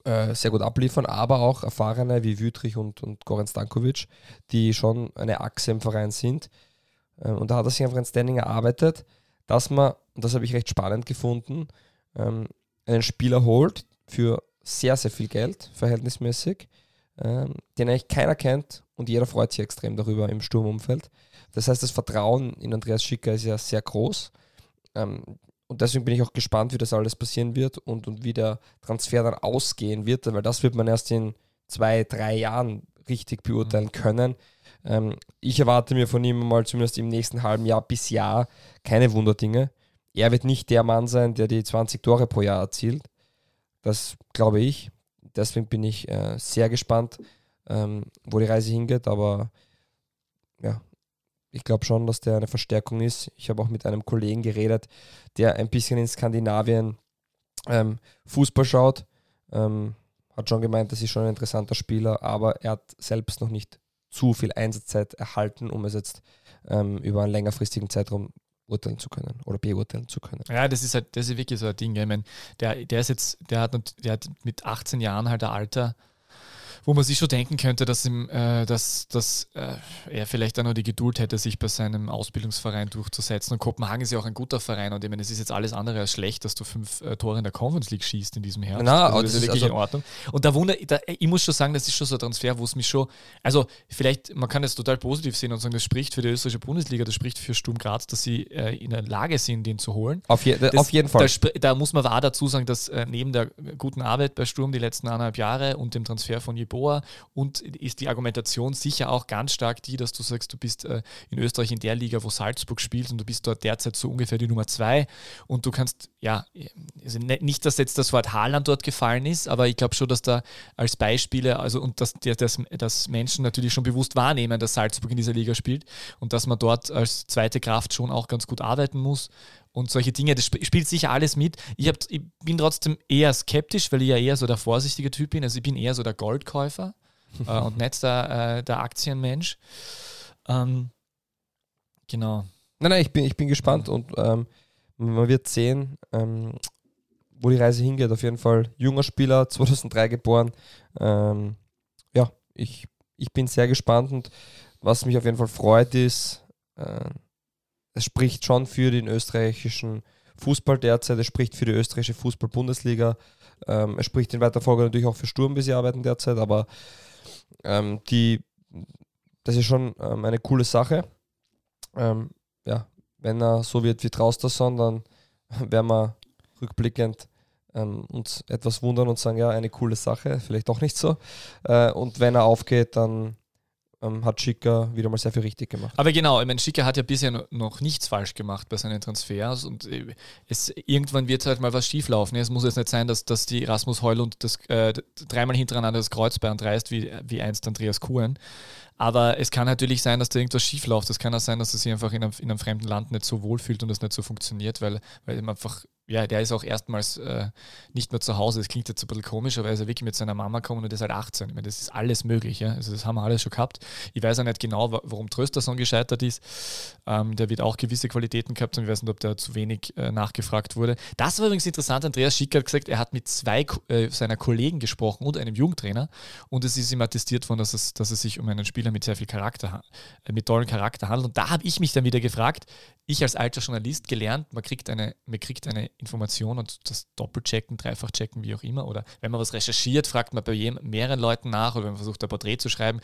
äh, sehr gut abliefern, aber auch Erfahrene wie Wüthrich und, und Goran Stankovic, die schon eine Achse im Verein sind. Ähm, und da hat er sich einfach ein Standing erarbeitet, dass man, und das habe ich recht spannend gefunden, ähm, einen Spieler holt für sehr, sehr viel Geld, verhältnismäßig, ähm, den eigentlich keiner kennt und jeder freut sich extrem darüber im Sturmumfeld. Das heißt, das Vertrauen in Andreas Schicker ist ja sehr groß, ähm, und deswegen bin ich auch gespannt, wie das alles passieren wird und, und wie der Transfer dann ausgehen wird, weil das wird man erst in zwei, drei Jahren richtig beurteilen können. Ähm, ich erwarte mir von ihm mal zumindest im nächsten halben Jahr bis Jahr keine Wunderdinge. Er wird nicht der Mann sein, der die zwanzig Tore pro Jahr erzielt. Das glaube ich. Deswegen bin ich äh, sehr gespannt, ähm, wo die Reise hingeht. Aber ja, ich glaube schon, dass der eine Verstärkung ist. Ich habe auch mit einem Kollegen geredet, der ein bisschen in Skandinavien ähm, Fußball schaut. Ähm, hat schon gemeint, das ist schon ein interessanter Spieler, aber er hat selbst noch nicht zu viel Einsatzzeit erhalten, um es jetzt ähm, über einen längerfristigen Zeitraum urteilen zu können oder beurteilen zu können. Ja, das ist halt, das ist wirklich so ein Ding. Ich meine, der, der ist jetzt, der hat, der hat mit achtzehn Jahren halt ein Alter, wo man sich schon denken könnte, dass, ihm, äh, dass, dass äh, er vielleicht dann noch die Geduld hätte, sich bei seinem Ausbildungsverein durchzusetzen. Und Kopenhagen ist ja auch ein guter Verein. Und ich meine, es ist jetzt alles andere als schlecht, dass du fünf äh, Tore in der Conference League schießt in diesem Herbst. Na, also, das, das ist wirklich also in Ordnung. Und da wundert, da, ich muss schon sagen, das ist schon so ein Transfer, wo es mich schon, also vielleicht, man kann das total positiv sehen und sagen, das spricht für die österreichische Bundesliga, das spricht für Sturm Graz, dass sie äh, in der Lage sind, den zu holen. Auf, je, das, auf jeden Fall. Da, da muss man wahr dazu sagen, dass äh, neben der guten Arbeit bei Sturm die letzten anderthalb Jahre und dem Transfer von Jeboa, und ist die Argumentation sicher auch ganz stark die, dass du sagst, du bist äh, in Österreich in der Liga, wo Salzburg spielt, und du bist dort derzeit so ungefähr die Nummer zwei, und du kannst, ja, also nicht, dass jetzt das Wort Haaland dort gefallen ist, aber ich glaube schon, dass da als Beispiele, also und dass, dass, dass Menschen natürlich schon bewusst wahrnehmen, dass Salzburg in dieser Liga spielt und dass man dort als zweite Kraft schon auch ganz gut arbeiten muss. Und solche Dinge, das spielt sicher alles mit. Ich, hab, ich bin trotzdem eher skeptisch, weil ich ja eher so der vorsichtige Typ bin. Also ich bin eher so der Goldkäufer äh, und nicht der, äh, der Aktienmensch. Ähm, genau. Nein, nein, ich bin, ich bin gespannt, ja. Und ähm, man wird sehen, ähm, wo die Reise hingeht. Auf jeden Fall junger Spieler, zweitausenddrei geboren. Ähm, ja, ich, ich bin sehr gespannt, und was mich auf jeden Fall freut ist, äh, es spricht schon für den österreichischen Fußball derzeit, es spricht für die österreichische Fußball-Bundesliga, ähm, es spricht in weiterer Folge natürlich auch für Sturm, wie sie arbeiten derzeit, aber ähm, die, das ist schon ähm, eine coole Sache. Ähm, ja, wenn er so wird wie Trösterson, dann werden wir rückblickend ähm, uns etwas wundern und sagen, ja, eine coole Sache, vielleicht auch nicht so. Äh, und wenn er aufgeht, dann hat Schicker wieder mal sehr viel richtig gemacht. Aber genau, ich meine, Schicker hat ja bisher noch nichts falsch gemacht bei seinen Transfers, und es, irgendwann wird halt mal was schieflaufen. Es muss jetzt nicht sein, dass, dass die Rasmund Heulund das, äh, dreimal hintereinander das Kreuzbein reißt, wie, wie einst Andreas Kuhn. Aber es kann natürlich sein, dass da irgendwas schiefläuft. Es kann auch sein, dass er sich einfach in einem, in einem fremden Land nicht so wohlfühlt und das nicht so funktioniert, weil, weil ihm einfach, ja, der ist auch erstmals äh, nicht mehr zu Hause. Das klingt jetzt ein bisschen komisch, aber er ist ja wirklich mit seiner Mama gekommen und ist halt achtzehn. Ich meine, das ist alles möglich. Ja? Also das haben wir alles schon gehabt. Ich weiß ja nicht genau, warum Trösterson gescheitert ist. Ähm, der wird auch gewisse Qualitäten gehabt haben. Ich weiß nicht, ob der zu wenig äh, nachgefragt wurde. Das war übrigens interessant. Andreas Schicker hat gesagt, er hat mit zwei äh, seiner Kollegen gesprochen und einem Jugendtrainer, und es ist ihm attestiert worden, dass es, dass es sich um einen Spieler mit sehr viel Charakter, äh, mit tollen Charakter handelt. Und da habe ich mich dann wieder gefragt, ich als alter Journalist gelernt, man kriegt eine, man kriegt eine Information und das Doppelchecken, Dreifachchecken, wie auch immer. Oder wenn man was recherchiert, fragt man bei jedem, mehreren Leuten nach, oder wenn man versucht, ein Porträt zu schreiben,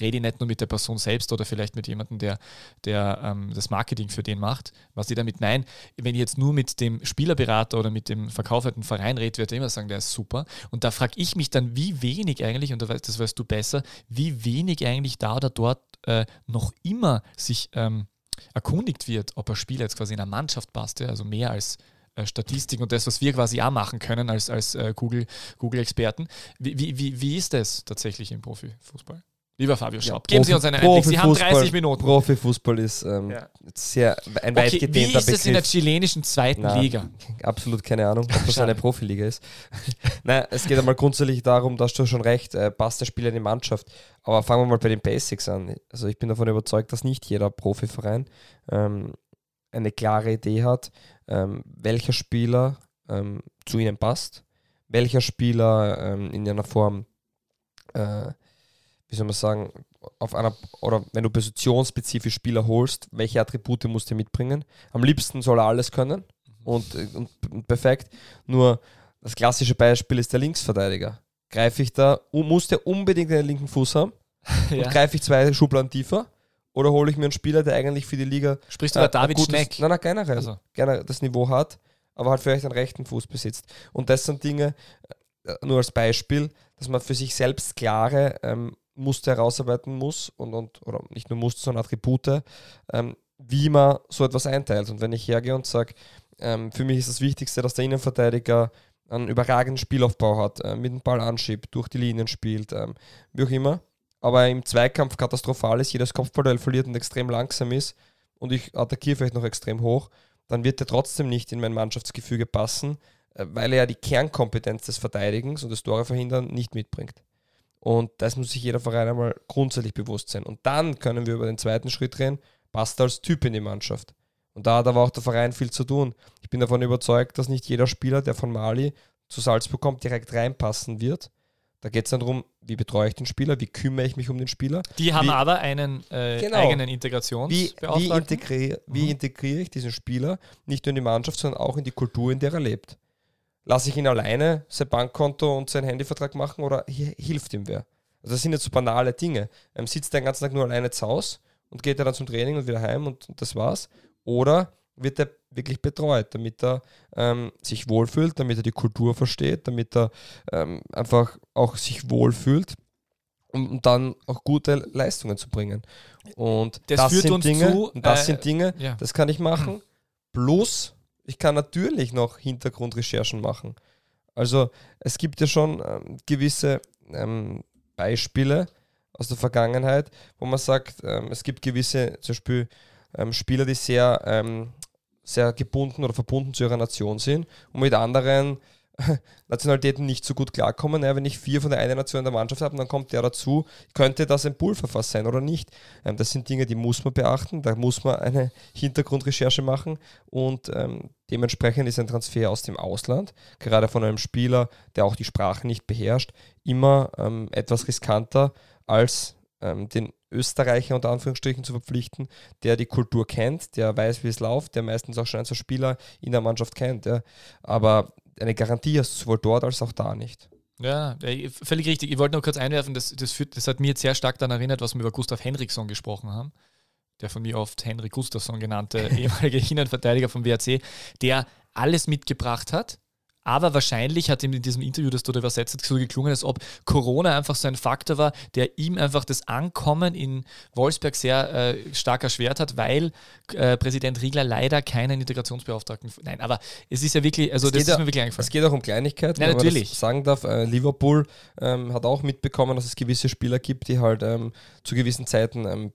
rede ich nicht nur mit der Person selbst oder vielleicht mit jemandem, der, der ähm, das Marketing für den macht. Was ich damit meine, wenn ich jetzt nur mit dem Spielerberater oder mit dem verkaufenden Verein rede, wird er immer sagen, der ist super. Und da frage ich mich dann, wie wenig eigentlich, und das weißt du besser, wie wenig eigentlich da oder dort äh, noch immer sich ähm, erkundigt wird, ob ein Spieler jetzt quasi in einer Mannschaft passt, ja? Also mehr als Statistik und das, was wir quasi auch machen können als, als Google, Google-Experten. Wie, wie, wie ist das tatsächlich im Profifußball? Lieber Fabio Schaub, ja, geben Profi, Sie uns eine Einblick. Sie haben dreißig Minuten. Profifußball ist ähm, ja. sehr ein weit okay, gedehnter Begriff. Wie ist es in der chilenischen zweiten Nein, Liga? Absolut keine Ahnung, ob das eine Profiliga ist. Nein, es geht einmal grundsätzlich darum, dass du schon recht, äh, passt der Spieler in die Mannschaft. Aber fangen wir mal bei den Basics an. Also ich bin davon überzeugt, dass nicht jeder Profiverein ähm, eine klare Idee hat, ähm, welcher Spieler ähm, zu ihnen passt, welcher Spieler ähm, in einer Form... Äh, wie soll man sagen, auf einer, oder wenn du positionsspezifisch Spieler holst, welche Attribute musst du mitbringen? Am liebsten soll er alles können und, und, und perfekt. Nur das klassische Beispiel ist der Linksverteidiger. Greife ich da, muss der unbedingt einen linken Fuß haben? Ja. Und greife ich zwei Schubladen tiefer? Oder hole ich mir einen Spieler, der eigentlich für die Liga. Sprichst du äh, über David gutes, Schneck? Nein, nein, generell, also. generell das Niveau hat, aber halt vielleicht einen rechten Fuß besitzt. Und das sind Dinge, nur als Beispiel, dass man für sich selbst klare ähm, Muster herausarbeiten muss und, und oder nicht nur Muster, sondern Attribute, ähm, wie man so etwas einteilt. Und wenn ich hergehe und sage, ähm, für mich ist das Wichtigste, dass der Innenverteidiger einen überragenden Spielaufbau hat, äh, mit dem Ball anschiebt, durch die Linien spielt, ähm, wie auch immer, aber im Zweikampf katastrophal ist, jedes Kopfballduell verliert und extrem langsam ist und ich attackiere vielleicht noch extrem hoch, dann wird er trotzdem nicht in mein Mannschaftsgefüge passen, äh, weil er ja die Kernkompetenz des Verteidigens und des Tore verhindern nicht mitbringt. Und das muss sich jeder Verein einmal grundsätzlich bewusst sein. Und dann können wir über den zweiten Schritt reden, passt er als Typ in die Mannschaft. Und da hat aber auch der Verein viel zu tun. Ich bin davon überzeugt, dass nicht jeder Spieler, der von Mali zu Salzburg kommt, direkt reinpassen wird. Da geht es dann darum, wie betreue ich den Spieler, wie kümmere ich mich um den Spieler. Die haben wie, aber einen äh, genau, eigenen Integrationsbeauftragten. Wie, wie, integriere, mhm. wie integriere ich diesen Spieler nicht nur in die Mannschaft, sondern auch in die Kultur, in der er lebt. Lasse ich ihn alleine sein Bankkonto und seinen Handyvertrag machen oder hilft ihm wer? Also das sind jetzt so banale Dinge. Ähm, sitzt er den ganzen Tag nur alleine zu Hause und geht er dann zum Training und wieder heim und, und das war's? Oder wird er wirklich betreut, damit er ähm, sich wohlfühlt, damit er die Kultur versteht, damit er ähm, einfach auch sich wohlfühlt, um, um dann auch gute Leistungen zu bringen. Und das, das, sind, Dinge, zu, und das äh, sind Dinge, ja. das kann ich machen. Plus... Ich kann natürlich noch Hintergrundrecherchen machen. Also es gibt ja schon ähm, gewisse ähm, Beispiele aus der Vergangenheit, wo man sagt, ähm, es gibt gewisse zum Beispiel ähm, Spieler, die sehr, ähm, sehr gebunden oder verbunden zu ihrer Nation sind und mit anderen Nationalitäten nicht so gut klarkommen. Ja, wenn ich vier von der einen Nation in der Mannschaft habe, dann kommt der dazu. Könnte das ein Pulverfass sein oder nicht? Ähm, das sind Dinge, die muss man beachten. Da muss man eine Hintergrundrecherche machen und ähm, dementsprechend ist ein Transfer aus dem Ausland, gerade von einem Spieler, der auch die Sprache nicht beherrscht, immer ähm, etwas riskanter als ähm, den Österreicher unter Anführungsstrichen zu verpflichten, der die Kultur kennt, der weiß, wie es läuft, der meistens auch schon ein so Spieler in der Mannschaft kennt. Ja. Aber eine Garantie hast du sowohl dort als auch da nicht. Ja, völlig richtig. Ich wollte nur kurz einwerfen, das, das, führt, das hat mir jetzt sehr stark daran erinnert, was wir über Gustav Henriksson gesprochen haben, der von mir oft Henrik Gustafsson genannte ehemalige Innenverteidiger vom W R C, der alles mitgebracht hat, aber wahrscheinlich hat ihm in diesem Interview, das dort übersetzt hat, so geklungen, als ob Corona einfach so ein Faktor war, der ihm einfach das Ankommen in Wolfsberg sehr äh, stark erschwert hat, weil äh, Präsident Riegler leider keinen Integrationsbeauftragten... Nein, aber es ist ja wirklich... Also das ist mir wirklich eingefallen. Es geht auch um Kleinigkeiten, wenn man das sagen darf. Äh, Liverpool ähm, hat auch mitbekommen, dass es gewisse Spieler gibt, die halt ähm, zu gewissen Zeiten... Ähm,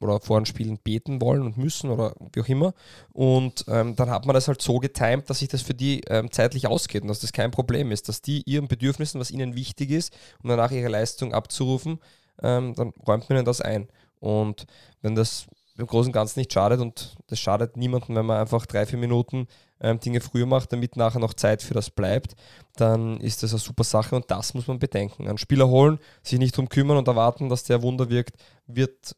oder vor den Spielen beten wollen und müssen oder wie auch immer. Und ähm, dann hat man das halt so getimt, dass sich das für die ähm, zeitlich ausgeht und dass das kein Problem ist, dass die ihren Bedürfnissen, was ihnen wichtig ist, um danach ihre Leistung abzurufen, ähm, dann räumt man ihnen das ein. Und wenn das im Großen und Ganzen nicht schadet, und das schadet niemandem, wenn man einfach drei, vier Minuten ähm, Dinge früher macht, damit nachher noch Zeit für das bleibt, dann ist das eine super Sache und das muss man bedenken. Einen Spieler holen, sich nicht drum kümmern und erwarten, dass der Wunder wirkt, wird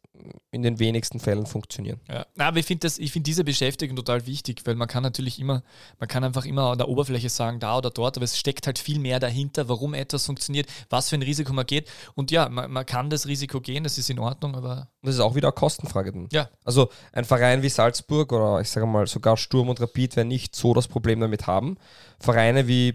in den wenigsten Fällen funktionieren. Ja. Aber ich finde find diese Beschäftigung total wichtig, weil man kann natürlich immer, man kann einfach immer an der Oberfläche sagen, da oder dort, aber es steckt halt viel mehr dahinter, warum etwas funktioniert, was für ein Risiko man geht. Und ja, man, man kann das Risiko gehen, das ist in Ordnung, aber... Das ist auch wieder eine Kostenfrage. Denn. Ja. Also ein Verein wie Salzburg oder ich sage mal sogar Sturm und Rapid werden nicht so das Problem damit haben. Vereine wie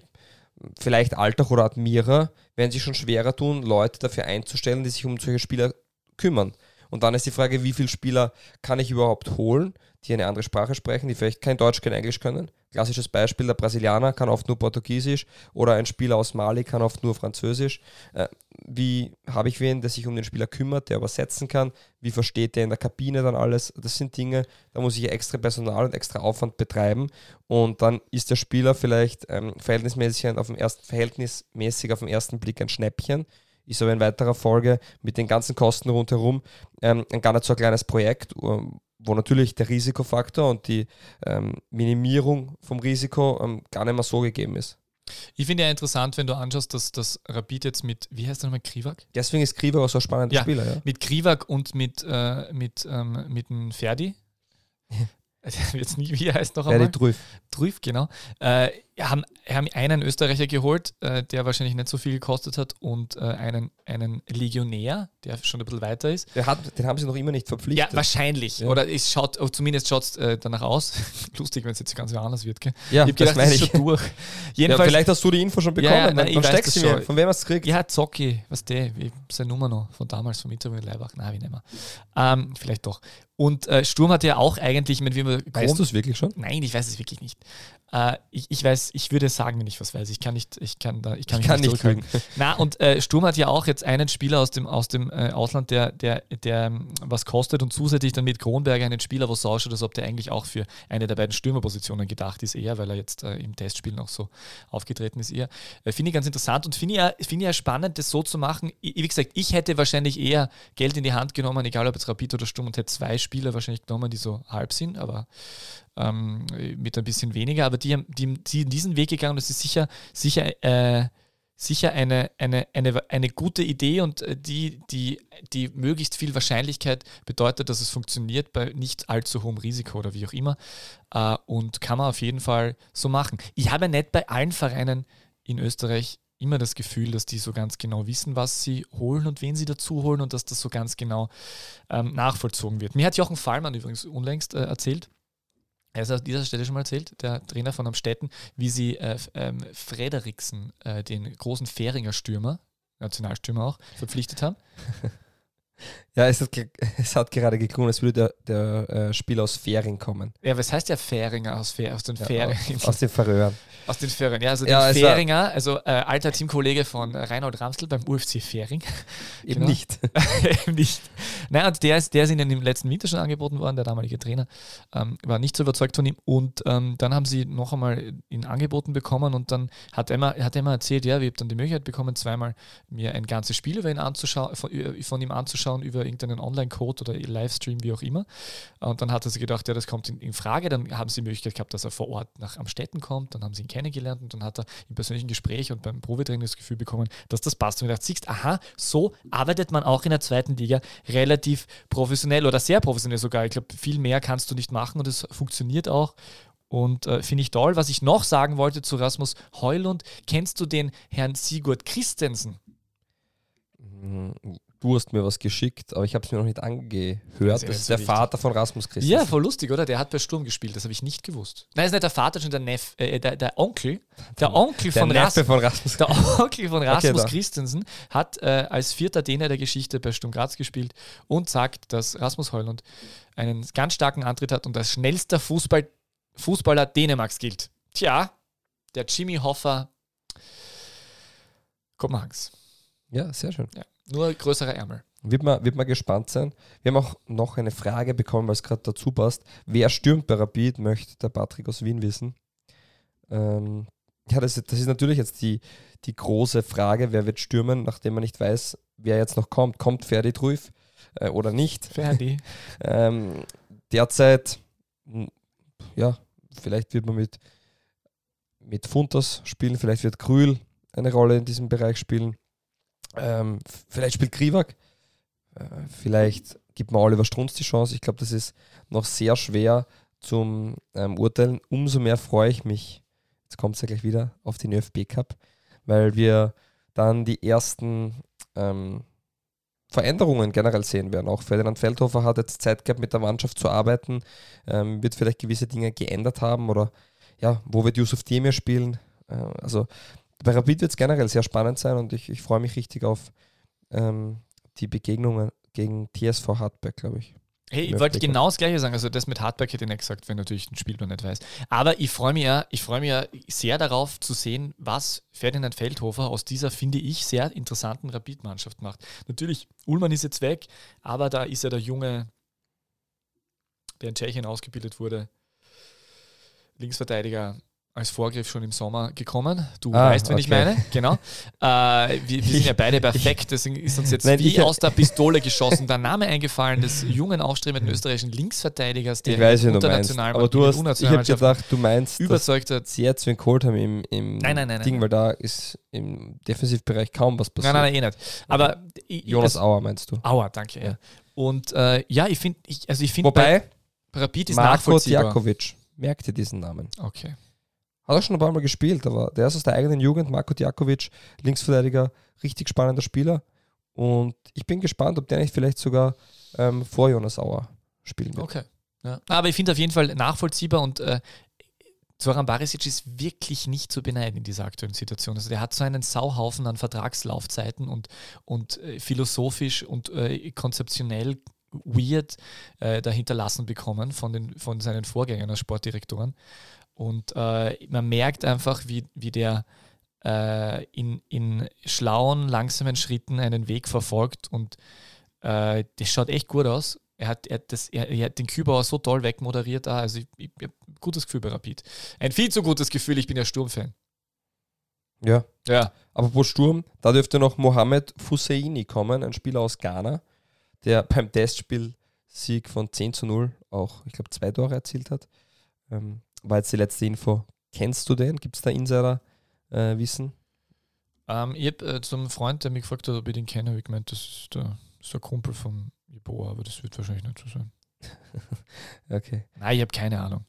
vielleicht Altach oder Admira werden sich schon schwerer tun, Leute dafür einzustellen, die sich um solche Spieler kümmern. Und dann ist die Frage, wie viele Spieler kann ich überhaupt holen, die eine andere Sprache sprechen, die vielleicht kein Deutsch, kein Englisch können, Klassisches Beispiel, der Brasilianer kann oft nur Portugiesisch oder ein Spieler aus Mali kann oft nur Französisch. Äh, wie habe ich wen, der sich um den Spieler kümmert, der übersetzen kann? Wie versteht der in der Kabine dann alles? Das sind Dinge, da muss ich extra Personal und extra Aufwand betreiben und dann ist der Spieler vielleicht ähm, verhältnismäßig auf dem ersten, verhältnismäßig auf den ersten Blick ein Schnäppchen. Ist aber in weiterer Folge mit den ganzen Kosten rundherum ähm, ein gar nicht so ein kleines Projekt, wo natürlich der Risikofaktor und die ähm, Minimierung vom Risiko ähm, gar nicht mehr so gegeben ist. Ich finde ja interessant, wenn du anschaust, dass das Rapid jetzt mit, wie heißt der nochmal, Krivak? Deswegen ist Krivak auch so ein spannender ja, Spieler. Ja, mit Krivak und mit, äh, mit, ähm, mit dem Ferdi. Jetzt nie, wie er heißt noch einmal? Ferdi Trüff. Trüff, genau. Äh, haben, haben einen Österreicher geholt, äh, der wahrscheinlich nicht so viel gekostet hat und äh, einen, einen Legionär, der schon ein bisschen weiter ist. Der hat, den haben sie noch immer nicht verpflichtet. Ja, wahrscheinlich. Ja. Oder es schaut, zumindest schaut es äh, danach aus. Lustig, wenn es jetzt ganz anders wird. Gell? Ja, ich hab gedacht, das meine ich. Ist schon durch. Jedenfalls, ja, vielleicht hast du die Info schon bekommen. Ja, ja, nein, ich weiß das schon. Von wem hast du es gekriegt? Ja, Zocki. Was der? Seine Nummer noch. Von damals, vom Interview in Leibach. Nein, wie nicht mehr. Ähm, vielleicht doch. Und äh, Sturm hat ja auch eigentlich mit wem... Weißt du es wirklich schon? Nein, ich weiß es wirklich nicht. Äh, ich, ich weiß, ich würde sagen, wenn ich was weiß. Ich kann nicht, ich kann da, ich kann, ich mich kann nicht zurückhalten. Na, und äh, Sturm hat ja auch jetzt einen Spieler aus dem, aus dem äh, Ausland, der, der, der ähm, was kostet und zusätzlich dann mit Kronberger einen Spieler, wo es so ausschaut, als ob der eigentlich auch für eine der beiden Stürmerpositionen gedacht ist, eher, weil er jetzt äh, im Testspiel noch so aufgetreten ist, eher. Äh, finde ich ganz interessant und finde ich ja find spannend, das so zu machen. Ich, wie gesagt, ich hätte wahrscheinlich eher Geld in die Hand genommen, egal ob jetzt Rapid oder Sturm, und hätte zwei Spieler wahrscheinlich genommen, die so halb sind, aber ähm, mit ein bisschen weniger. Aber die haben die, die in diesen Weg gegangen, das ist sicher, sicher, äh, sicher eine, eine, eine, eine gute Idee und die, die, die möglichst viel Wahrscheinlichkeit bedeutet, dass es funktioniert bei nicht allzu hohem Risiko oder wie auch immer. Äh, und kann man auf jeden Fall so machen. Ich habe nicht bei allen Vereinen in Österreich immer das Gefühl, dass die so ganz genau wissen, was sie holen und wen sie dazu holen und dass das so ganz genau ähm, nachvollzogen wird. Mir hat Jochen Fallmann übrigens unlängst äh, erzählt, er ist an dieser Stelle schon mal erzählt, der Trainer von Amstetten, wie sie äh, ähm, Frederiksen, äh, den großen Fähringer Stürmer, Nationalstürmer auch, verpflichtet haben. Ja, es hat, ge- es hat gerade geklungen, als würde der, der äh, Spieler aus Fähring kommen. Ja, was heißt der Fähringer aus, Fähr- aus den Fähringen? Ja, aus den Färöern. Aus den Färöern, ja. Also ja, den Fähringer, also äh, alter Teamkollege von Reinhold Ramsl beim U F C Fähring. Eben genau. nicht. Eben nicht. Naja, und der ist, der ist ihnen im letzten Winter schon angeboten worden, der damalige Trainer. Ähm, war nicht so überzeugt von ihm. Und ähm, dann haben sie noch einmal ihn angeboten bekommen und dann hat Emma, hat Emma erzählt, ja, wir haben dann die Möglichkeit bekommen, zweimal mir ein ganzes Spiel über ihn anzuschauen, von, von ihm anzuschauen, über irgendeinen Online-Code oder Livestream, wie auch immer. Und dann hat er sich gedacht, ja, das kommt in, in Frage. Dann haben sie die Möglichkeit gehabt, dass er vor Ort nach Amstetten kommt. Dann haben sie ihn kennengelernt und dann hat er im persönlichen Gespräch und beim Probetraining das Gefühl bekommen, dass das passt. Und ich dachte, siehst, aha, so arbeitet man auch in der zweiten Liga relativ professionell oder sehr professionell sogar. Ich glaube, viel mehr kannst du nicht machen und es funktioniert auch. Und äh, finde ich toll. Was ich noch sagen wollte zu Rasmus Heulund, kennst du den Herrn Sigurd Christensen? Mhm. Du hast mir was geschickt, aber ich habe es mir noch nicht angehört. Das ist, das ist der wichtig. Vater von Rasmus Christensen. Ja, voll lustig, oder? Der hat bei Sturm gespielt, das habe ich nicht gewusst. Nein, ist nicht der Vater, schon der Neff, äh, der, der Onkel. Der Onkel der von, Ras- von Rasmus. Der Onkel von Rasmus okay, Christensen hat äh, als vierter Däner der Geschichte bei Sturm Graz gespielt und sagt, dass Rasmus Heulund einen ganz starken Antritt hat und als schnellster Fußball- Fußballer Dänemarks gilt. Tja, der Jimmy Hoffa Kopenhagens. Ja, sehr schön. Ja. Nur größere Ärmel. Wird man, wird man gespannt sein. Wir haben auch noch eine Frage bekommen, weil es gerade dazu passt. Wer stürmt bei Rapid, möchte der Patrick aus Wien wissen. Ähm, ja, das, das ist natürlich jetzt die, die große Frage, wer wird stürmen, nachdem man nicht weiß, wer jetzt noch kommt. Kommt Ferdi Trüff äh, oder nicht? Ferdi. ähm, derzeit, ja, vielleicht wird man mit, mit Funtas spielen, vielleicht wird Krühl eine Rolle in diesem Bereich spielen. Ähm, vielleicht spielt Krivak, äh, vielleicht gibt man Oliver Strunz die Chance. Ich glaube, das ist noch sehr schwer zum ähm, Urteilen. Umso mehr freue ich mich, jetzt kommt es ja gleich wieder, auf den Ö F B-Cup, weil wir dann die ersten ähm, Veränderungen generell sehen werden. Auch Ferdinand Feldhofer hat jetzt Zeit gehabt, mit der Mannschaft zu arbeiten, ähm, wird vielleicht gewisse Dinge geändert haben oder ja, wo wird Yusuf Demir spielen? Äh, also Bei Rapid wird es generell sehr spannend sein und ich, ich freue mich richtig auf ähm, die Begegnungen gegen T S V Hartberg, glaube ich. Hey, ich wollte genau das Gleiche sagen. Also das mit Hardback hätte ich nicht gesagt, wenn natürlich ein Spielplan nicht weiß. Aber ich freue mich ja, ich freue mich ja sehr darauf zu sehen, was Ferdinand Feldhofer aus dieser, finde ich, sehr interessanten Rapid-Mannschaft macht. Natürlich, Ullmann ist jetzt weg, aber da ist ja der Junge, der in Tschechien ausgebildet wurde, Linksverteidiger, als Vorgriff schon im Sommer gekommen. Du ah, weißt, wen okay. ich meine. Genau. Äh, wir, wir sind ja beide perfekt, deswegen ist uns jetzt Nein, wie aus der Pistole geschossen der Name eingefallen des jungen, aufstrebenden österreichischen Linksverteidigers, der ich weiß, international war. Aber du hast, ich habe gedacht, du meinst, überzeugt dass sie jetzt, wenn geholt haben im, im nein, nein, nein, Ding, nein. weil da ist im Defensivbereich kaum was passiert. Nein, nein, nein, eh nicht. Aber ich, Jonas also, Auer meinst du? Auer, danke. Ja. Und äh, ja, ich finde, ich, also ich finde, bei Rapid ist nachvollziehbar. Marko Djakovic, merkt ihr diesen Namen? Okay. Hat auch schon ein paar Mal gespielt, aber der ist aus der eigenen Jugend, Marko Djakovic, Linksverteidiger, richtig spannender Spieler. Und ich bin gespannt, ob der nicht vielleicht sogar ähm, vor Jonas Auer spielen wird. Okay. Ja. Aber ich finde auf jeden Fall nachvollziehbar und äh, Zoran Barisic ist wirklich nicht zu beneiden in dieser aktuellen Situation. Also der hat so einen Sauhaufen an Vertragslaufzeiten und, und äh, philosophisch und äh, konzeptionell weird äh, dahinterlassen bekommen von, den, von seinen Vorgängern als Sportdirektoren. Und äh, man merkt einfach, wie, wie der äh, in, in schlauen, langsamen Schritten einen Weg verfolgt. Und äh, das schaut echt gut aus. Er hat, er, das, er, er hat den Kübauer so toll wegmoderiert. Ah, also ich, ich, ich habe ein gutes Gefühl bei Rapid. Ein viel zu gutes Gefühl. Ich bin ja Sturm-Fan. Ja. ja. Apropos Sturm, da dürfte noch Mohamed Fusseini kommen, ein Spieler aus Ghana, der beim Testspiel-Sieg von zehn zu null auch, ich glaube, zwei Tore erzielt hat. Ähm, War jetzt die letzte Info. Kennst du den? Gibt es da Insider-Wissen? Äh, ähm, ich habe äh, zum Freund, der mich gefragt hat, ob ich den kenne, habe ich gemeint, das ist der, ist der Kumpel von Jeboa, aber das wird wahrscheinlich nicht so sein. Okay. Nein, ich habe keine Ahnung.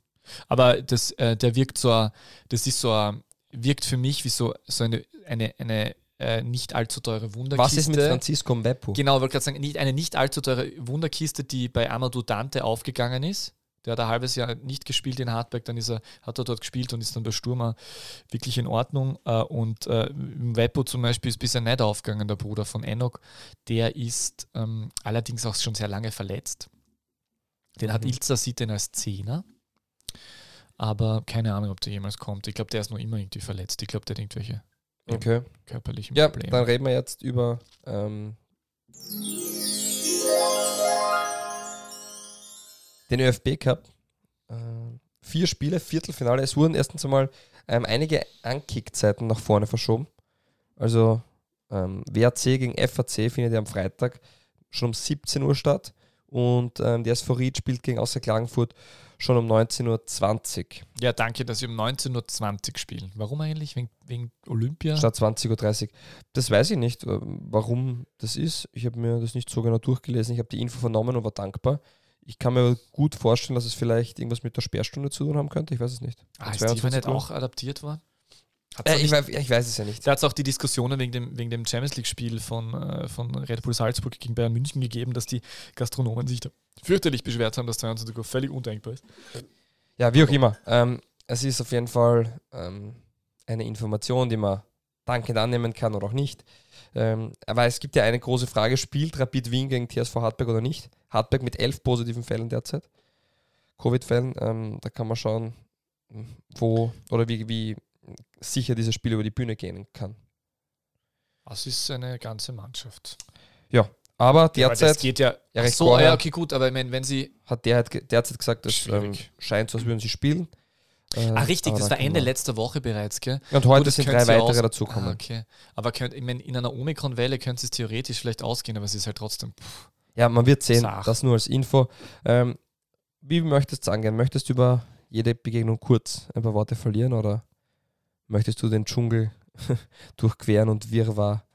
Aber das, äh, der wirkt so, a, das ist so, a, wirkt für mich wie so, so eine, eine, eine äh, nicht allzu teure Wunderkiste. Was ist mit Francisco Mbeppo? Genau, ich wollte gerade sagen, nicht, eine nicht allzu teure Wunderkiste, die bei Amadou Dante aufgegangen ist. Der hat ein halbes Jahr nicht gespielt in Hartberg, dann ist er, hat er dort gespielt und ist dann bei Sturm wirklich in Ordnung. Und Weppo zum Beispiel ist bisher nicht aufgegangen, der Bruder von Enoch. Der ist ähm, allerdings auch schon sehr lange verletzt. Den hat mhm. Ilza Sitten als Zehner. Aber keine Ahnung, ob der jemals kommt. Ich glaube, der ist noch immer irgendwie verletzt. Ich glaube, der hat irgendwelche ähm, okay. körperlichen ja, Probleme. Dann reden wir jetzt über... Ähm Den ÖFB-Cup, äh, vier Spiele, Viertelfinale. Es wurden erstens einmal ähm, einige Ankickzeiten nach vorne verschoben. Also ähm, W A C gegen F A C findet ja am Freitag schon um siebzehn Uhr statt und ähm, der S V Ried spielt gegen Austria Klagenfurt schon um neunzehn Uhr zwanzig. Ja, danke, dass sie um neunzehn Uhr zwanzig spielen. Warum eigentlich? Wegen, wegen Olympia? Statt zwanzig Uhr dreißig. Das weiß ich nicht, warum das ist. Ich habe mir das nicht so genau durchgelesen. Ich habe die Info vernommen und war dankbar. Ich kann mir gut vorstellen, dass es vielleicht irgendwas mit der Sperrstunde zu tun haben könnte. Ich weiß es nicht. Ah, ist die nicht auch adaptiert worden? Äh, ich, weiß, ich weiß es ja nicht. Da hat es auch die Diskussionen wegen dem, wegen dem Champions-League-Spiel von, von Red Bull Salzburg gegen Bayern München gegeben, dass die Gastronomen sich da fürchterlich beschwert haben, dass zweiundzwanzig Uhr völlig undenkbar ist. Ja, wie auch immer. Ähm, es ist auf jeden Fall ähm, eine Information, die man dankend annehmen kann oder auch nicht. Ähm, aber es gibt ja eine große Frage, spielt Rapid Wien gegen T S V Hartberg oder nicht? Hartberg mit elf positiven Fällen derzeit, Covid-Fällen, ähm, da kann man schauen, wo oder wie, wie sicher dieses Spiel über die Bühne gehen kann. Das ist eine ganze Mannschaft. Ja, aber derzeit... Ja, das geht ja... Ach so, ja, okay, gut, aber ich meine, wenn sie... Hat der halt derzeit gesagt, es ähm, scheint so, als würden sie spielen. Äh, ah, richtig, das war Ende letzter Woche bereits, gell? Und heute Gut, sind drei weitere aus- dazukommen. Ah, okay. Aber könnt, ich mein, in einer Omikron-Welle könnte es theoretisch vielleicht ausgehen, aber es ist halt trotzdem. Pff, ja, man wird sehen, Sach. Das nur als Info. Ähm, wie möchtest du es angehen? Möchtest du über jede Begegnung kurz ein paar Worte verlieren oder möchtest du den Dschungel durchqueren und Wirrwarr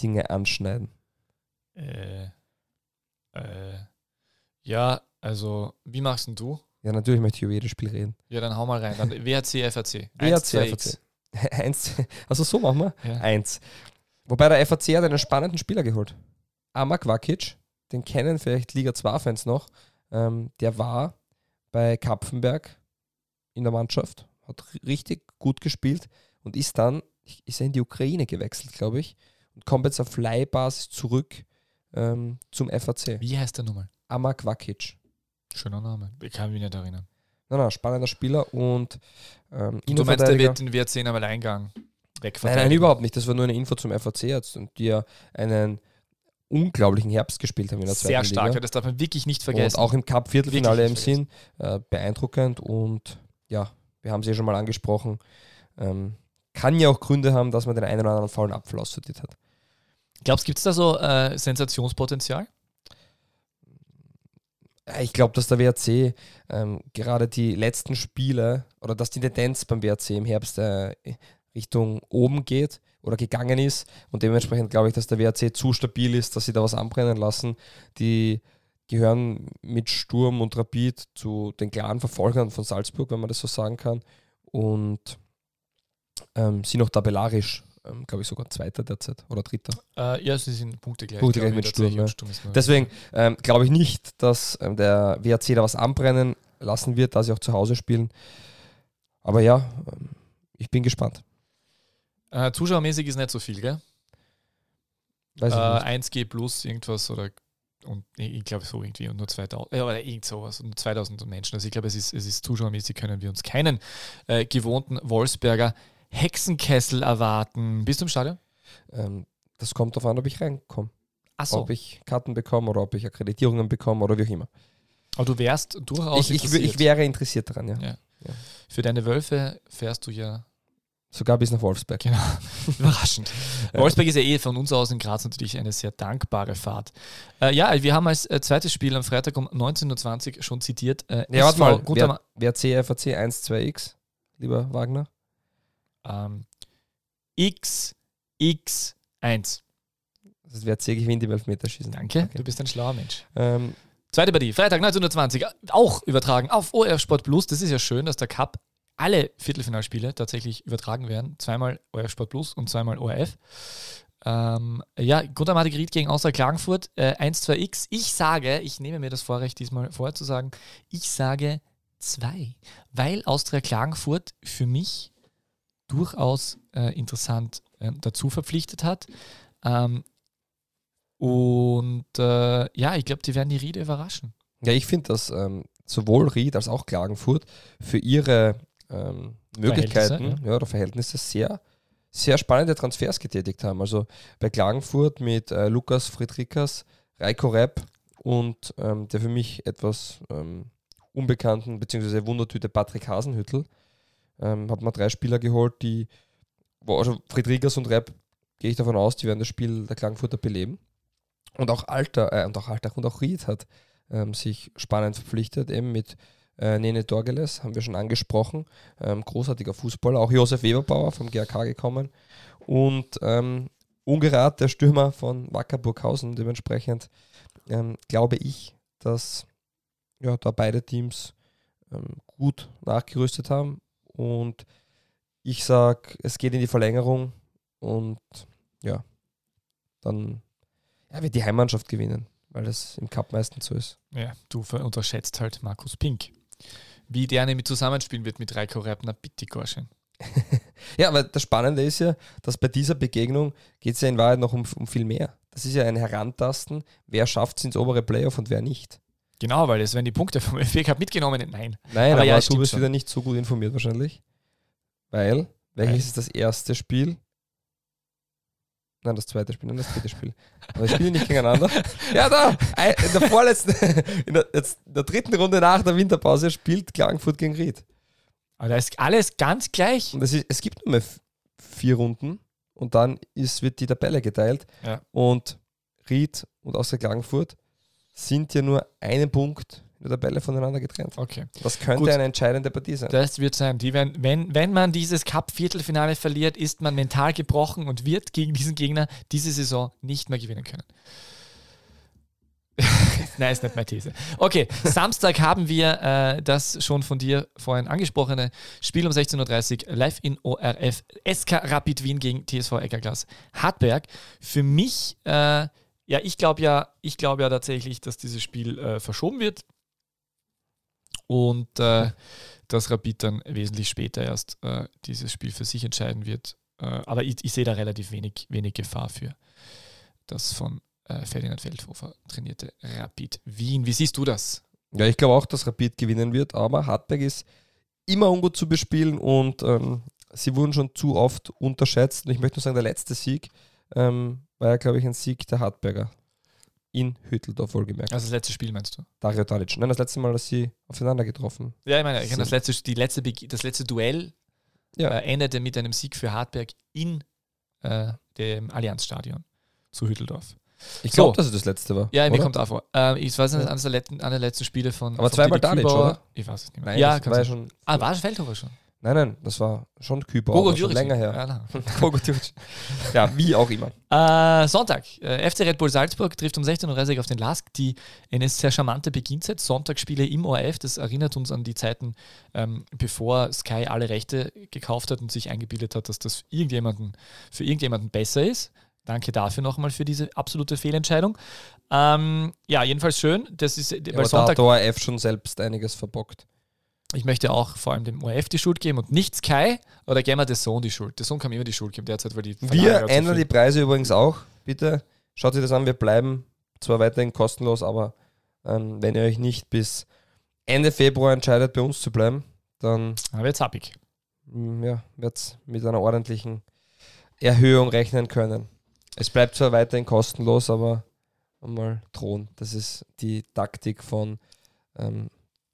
Dinge anschneiden? Äh, äh, ja, also, wie machst denn du? Ja, natürlich möchte ich über jedes Spiel reden. Ja, dann hau mal rein. Dann W H C, F A C. W H C, F A C. Eins. Also so machen wir. Ja. Eins. Wobei der F A C hat einen spannenden Spieler geholt. Amak Vakic, den kennen vielleicht Liga zwei Fans noch. Ähm, der war bei Kapfenberg in der Mannschaft, hat richtig gut gespielt und ist dann ist er in die Ukraine gewechselt, glaube ich, und kommt jetzt auf Leihbasis zurück ähm, zum F A C. Wie heißt der nochmal? Amak Vakic. Schöner Name. Ich kann mich nicht erinnern. Nein, nein, spannender Spieler und ähm, und du meinst, der wird den W R C am Alleingang wegverteilen? Nein, nein, überhaupt nicht. Das war nur eine Info zum F A C jetzt und die ja einen unglaublichen Herbst gespielt haben in der zweiten Liga. Sehr stark, das darf man wirklich nicht vergessen. Und auch im Cup-Viertelfinale im Sinn. Äh, beeindruckend und ja, wir haben es ja schon mal angesprochen. Ähm, kann ja auch Gründe haben, dass man den einen oder anderen faulen Apfel aussortiert hat. Glaubst du, gibt es da so äh, Sensationspotenzial? Ich glaube, dass der W R C ähm, gerade die letzten Spiele oder dass die Tendenz beim W R C im Herbst äh, Richtung oben geht oder gegangen ist und dementsprechend glaube ich, dass der W R C zu stabil ist, dass sie da was anbrennen lassen. Die gehören mit Sturm und Rapid zu den klaren Verfolgern von Salzburg, wenn man das so sagen kann, und ähm, sind auch tabellarisch, ähm, glaube ich, sogar Zweiter derzeit oder Dritter. Äh, ja, sie sind punktegleich. Punktegleich mit Sturm. Ja. Sturm Deswegen ähm, glaube ich nicht, dass ähm, der W R C da was anbrennen lassen wird, da sie auch zu Hause spielen. Aber ja, ähm, ich bin gespannt. Uh, zuschauermäßig ist nicht so viel, gell? Weiß ich uh, nicht. eins G plus irgendwas oder und ich glaube so irgendwie und nur zweitausend ja, oder irgend sowas und zweitausend Menschen. Also ich glaube, es ist, es ist zuschauermäßig können wir uns keinen äh, gewohnten Wolfsberger Hexenkessel erwarten. Bist du im Stadion? Ähm, das kommt darauf an, ob ich reinkomme. Ach so. Ob ich Karten bekomme oder ob ich Akkreditierungen bekomme oder wie auch immer. Aber du wärst durchaus ich, interessiert. Ich, ich wäre interessiert daran, ja. Ja. Ja. Für deine Wölfe fährst du ja sogar bis nach Wolfsberg. Genau, überraschend. Wolfsberg ist ja eh von uns aus in Graz natürlich eine sehr dankbare Fahrt. Äh, ja, wir haben als äh, zweites Spiel am Freitag um neunzehn Uhr zwanzig schon zitiert. Äh, ja, warte mal, guter Ma- W R C, F A C eins, zwei X, lieber Wagner? Ähm, X X eins. Das W R C gewinnt im Elfmeterschießen. Danke, okay. Du bist ein schlauer Mensch. Ähm, Zweite Partie, Freitag neunzehn Uhr zwanzig, auch übertragen auf O R F Sport Plus. Das ist ja schön, dass der Cup alle Viertelfinalspiele tatsächlich übertragen werden. Zweimal O R F Sport Plus und zweimal O R F. Ähm, ja, Gunter Marti Ried gegen Austria Klagenfurt, äh, eins, zwei X. Ich sage, ich nehme mir das Vorrecht, diesmal vorher zu sagen, ich sage zwei, weil Austria Klagenfurt für mich durchaus äh, interessant äh, dazu verpflichtet hat. Ähm, und äh, ja, ich glaube, die werden die Riede überraschen. Ja, ich finde, dass ähm, sowohl Ried als auch Klagenfurt für ihre Ähm, Möglichkeiten Verhältnisse, ja. Ja, oder Verhältnisse sehr, sehr spannende Transfers getätigt haben. Also bei Klagenfurt mit äh, Lukas Friedrikas, Reiko Repp und ähm, der für mich etwas ähm, unbekannten bzw. Wundertüte Patrick Hasenhüttl ähm, hat man drei Spieler geholt, die wo, also Friedrikas und Repp, gehe ich davon aus, die werden das Spiel der Klagenfurter beleben. Und auch Alter, äh, und auch Alter und auch Ried hat ähm, sich spannend verpflichtet, eben mit Äh, Nene Dorgeles, haben wir schon angesprochen, ähm, großartiger Fußballer, auch Josef Weberbauer vom G A K gekommen und ähm, Ungerad, der Stürmer von Wacker Burghausen, dementsprechend ähm, glaube ich, dass ja, da beide Teams ähm, gut nachgerüstet haben und ich sage, es geht in die Verlängerung und ja, dann ja, wird die Heimmannschaft gewinnen, weil das im Cup meistens so ist. Ja, du unterschätzt halt Markus Pink. Wie der nämlich zusammenspielen wird mit Reiko Repp, na bitte, Gorschen. Ja, aber das Spannende ist ja, dass bei dieser Begegnung geht es ja in Wahrheit noch um, um viel mehr. Das ist ja ein Herantasten, wer schafft es ins obere Playoff und wer nicht. Genau, weil es werden die Punkte vom ÖFB-Cup mitgenommen. Nein, Nein, aber, aber ja, du bist schon wieder nicht so gut informiert wahrscheinlich, weil welches Nein. ist das erste Spiel? Nein, das zweite Spiel, nein, das dritte Spiel. Aber ich spiele nicht gegeneinander. Ja, da, in der vorletzten, in der, jetzt, in der dritten Runde nach der Winterpause spielt Klagenfurt gegen Ried. Aber da ist alles ganz gleich. Und es, ist, es gibt nur mehr vier Runden und dann ist, wird die Tabelle geteilt. Ja. Und Ried und außer Klagenfurt sind ja nur einen Punkt in der Tabelle voneinander getrennt. Okay. Das könnte Gut. eine entscheidende Partie sein. Das wird sein. Die werden, wenn, wenn man dieses Cup-Viertelfinale verliert, ist man mental gebrochen und wird gegen diesen Gegner diese Saison nicht mehr gewinnen können. Nein, ist nicht meine These. Okay, Samstag haben wir äh, das schon von dir vorhin angesprochene Spiel um sechzehn Uhr dreißig live in O R F. S K Rapid Wien gegen T S V Eckerglas Hartberg. Für mich, äh, ja, ich glaube ja, ich glaube ja tatsächlich, dass dieses Spiel äh, verschoben wird. Und äh, dass Rapid dann wesentlich später erst äh, dieses Spiel für sich entscheiden wird. Äh, aber ich, ich sehe da relativ wenig, wenig Gefahr für das von äh, Ferdinand Feldhofer trainierte Rapid Wien. Wie siehst du das? Ja, ich glaube auch, dass Rapid gewinnen wird, aber Hartberg ist immer ungut zu bespielen und ähm, sie wurden schon zu oft unterschätzt. Und ich möchte nur sagen, der letzte Sieg ähm, war ja, glaube ich, ein Sieg der Hartberger in Hütteldorf, wohlgemerkt. Also das letzte Spiel meinst du? Dario Tadic. Nein, das letzte Mal, dass sie aufeinander getroffen Ja, ich meine, ich meine das, letzte, die letzte Be- das letzte Duell ja. äh, endete mit einem Sieg für Hartberg in äh, dem Allianzstadion zu Hütteldorf. Ich glaube, so. dass es das letzte war. Ja, mir kommt auch vor. Ähm, ich weiß nicht, ja. eines der, der letzten Spiele von. Aber zweimal Tadic, oder? Ich weiß es nicht mehr. Nein, ja, das war ja schon. Ah, war es Feldhofer schon? Nein, nein, das war schon Kübauer, schon länger her. Ja, wie auch immer. Äh, Sonntag. Äh, F C Red Bull Salzburg trifft um sechzehn Uhr dreißig auf den L A S K, die eine sehr charmante Beginnzeit. Sonntagsspiele im O R F, das erinnert uns an die Zeiten, ähm, bevor Sky alle Rechte gekauft hat und sich eingebildet hat, dass das irgendjemanden, für irgendjemanden besser ist. Danke dafür nochmal für diese absolute Fehlentscheidung. Ähm, ja, jedenfalls schön. Das ist, ja, aber Sonntag, da hat der O R F schon selbst einiges verbockt. Ich möchte auch vor allem dem O R F die Schuld geben und nicht Sky, oder geben wir der Sohn die Schuld. Der Sohn kann mir immer die Schuld geben derzeit, weil die Wir ändern die Preise übrigens auch. Bitte schaut euch das an. Wir bleiben zwar weiterhin kostenlos, aber ähm, wenn ihr euch nicht bis Ende Februar entscheidet, bei uns zu bleiben, dann wird's happig. Ja, wird's mit einer ordentlichen Erhöhung rechnen können. Es bleibt zwar weiterhin kostenlos, aber einmal drohen. Das ist die Taktik von ähm,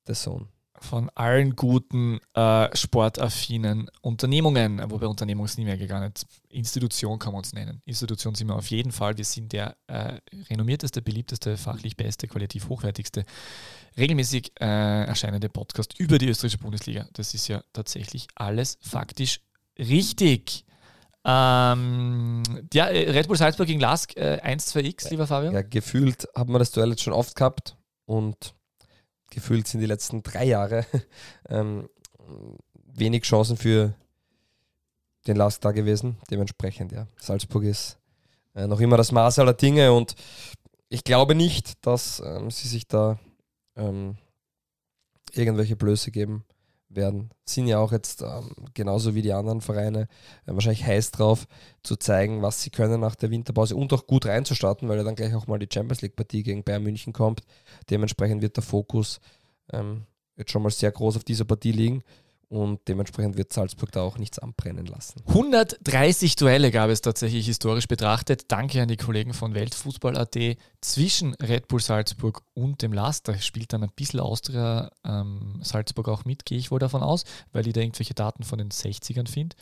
der Sohn. Von allen guten, äh, sportaffinen Unternehmungen. Wobei Unternehmung ist nie mehr gegangen. Institution kann man uns nennen. Institution sind wir auf jeden Fall. Wir sind der äh, renommierteste, beliebteste, fachlich beste, qualitativ hochwertigste, regelmäßig äh, erscheinende Podcast über die österreichische Bundesliga. Das ist ja tatsächlich alles faktisch richtig. Ähm, ja, Red Bull Salzburg gegen L A S K äh, eins zwei X, lieber Fabian. Ja, gefühlt hat man das Duell jetzt schon oft gehabt und gefühlt sind die letzten drei Jahre ähm, wenig Chancen für den L A S K da gewesen. Dementsprechend, ja. Salzburg ist äh, noch immer das Maß aller Dinge und ich glaube nicht, dass ähm, sie sich da ähm, irgendwelche Blöße geben werden. Sind ja auch jetzt ähm, genauso wie die anderen Vereine äh, wahrscheinlich heiß drauf, zu zeigen, was sie können nach der Winterpause und auch gut reinzustarten, weil ja dann gleich auch mal die Champions League Partie gegen Bayern München kommt. Dementsprechend wird der Fokus ähm, jetzt schon mal sehr groß auf dieser Partie liegen und dementsprechend wird Salzburg da auch nichts anbrennen lassen. hundertdreißig Duelle gab es tatsächlich historisch betrachtet. Danke an die Kollegen von Weltfußball punkt a t zwischen Red Bull Salzburg und dem L A S K. Da spielt dann ein bisschen Austria ähm, Salzburg auch mit, gehe ich wohl davon aus, weil ich da irgendwelche Daten von den sechzigern finde.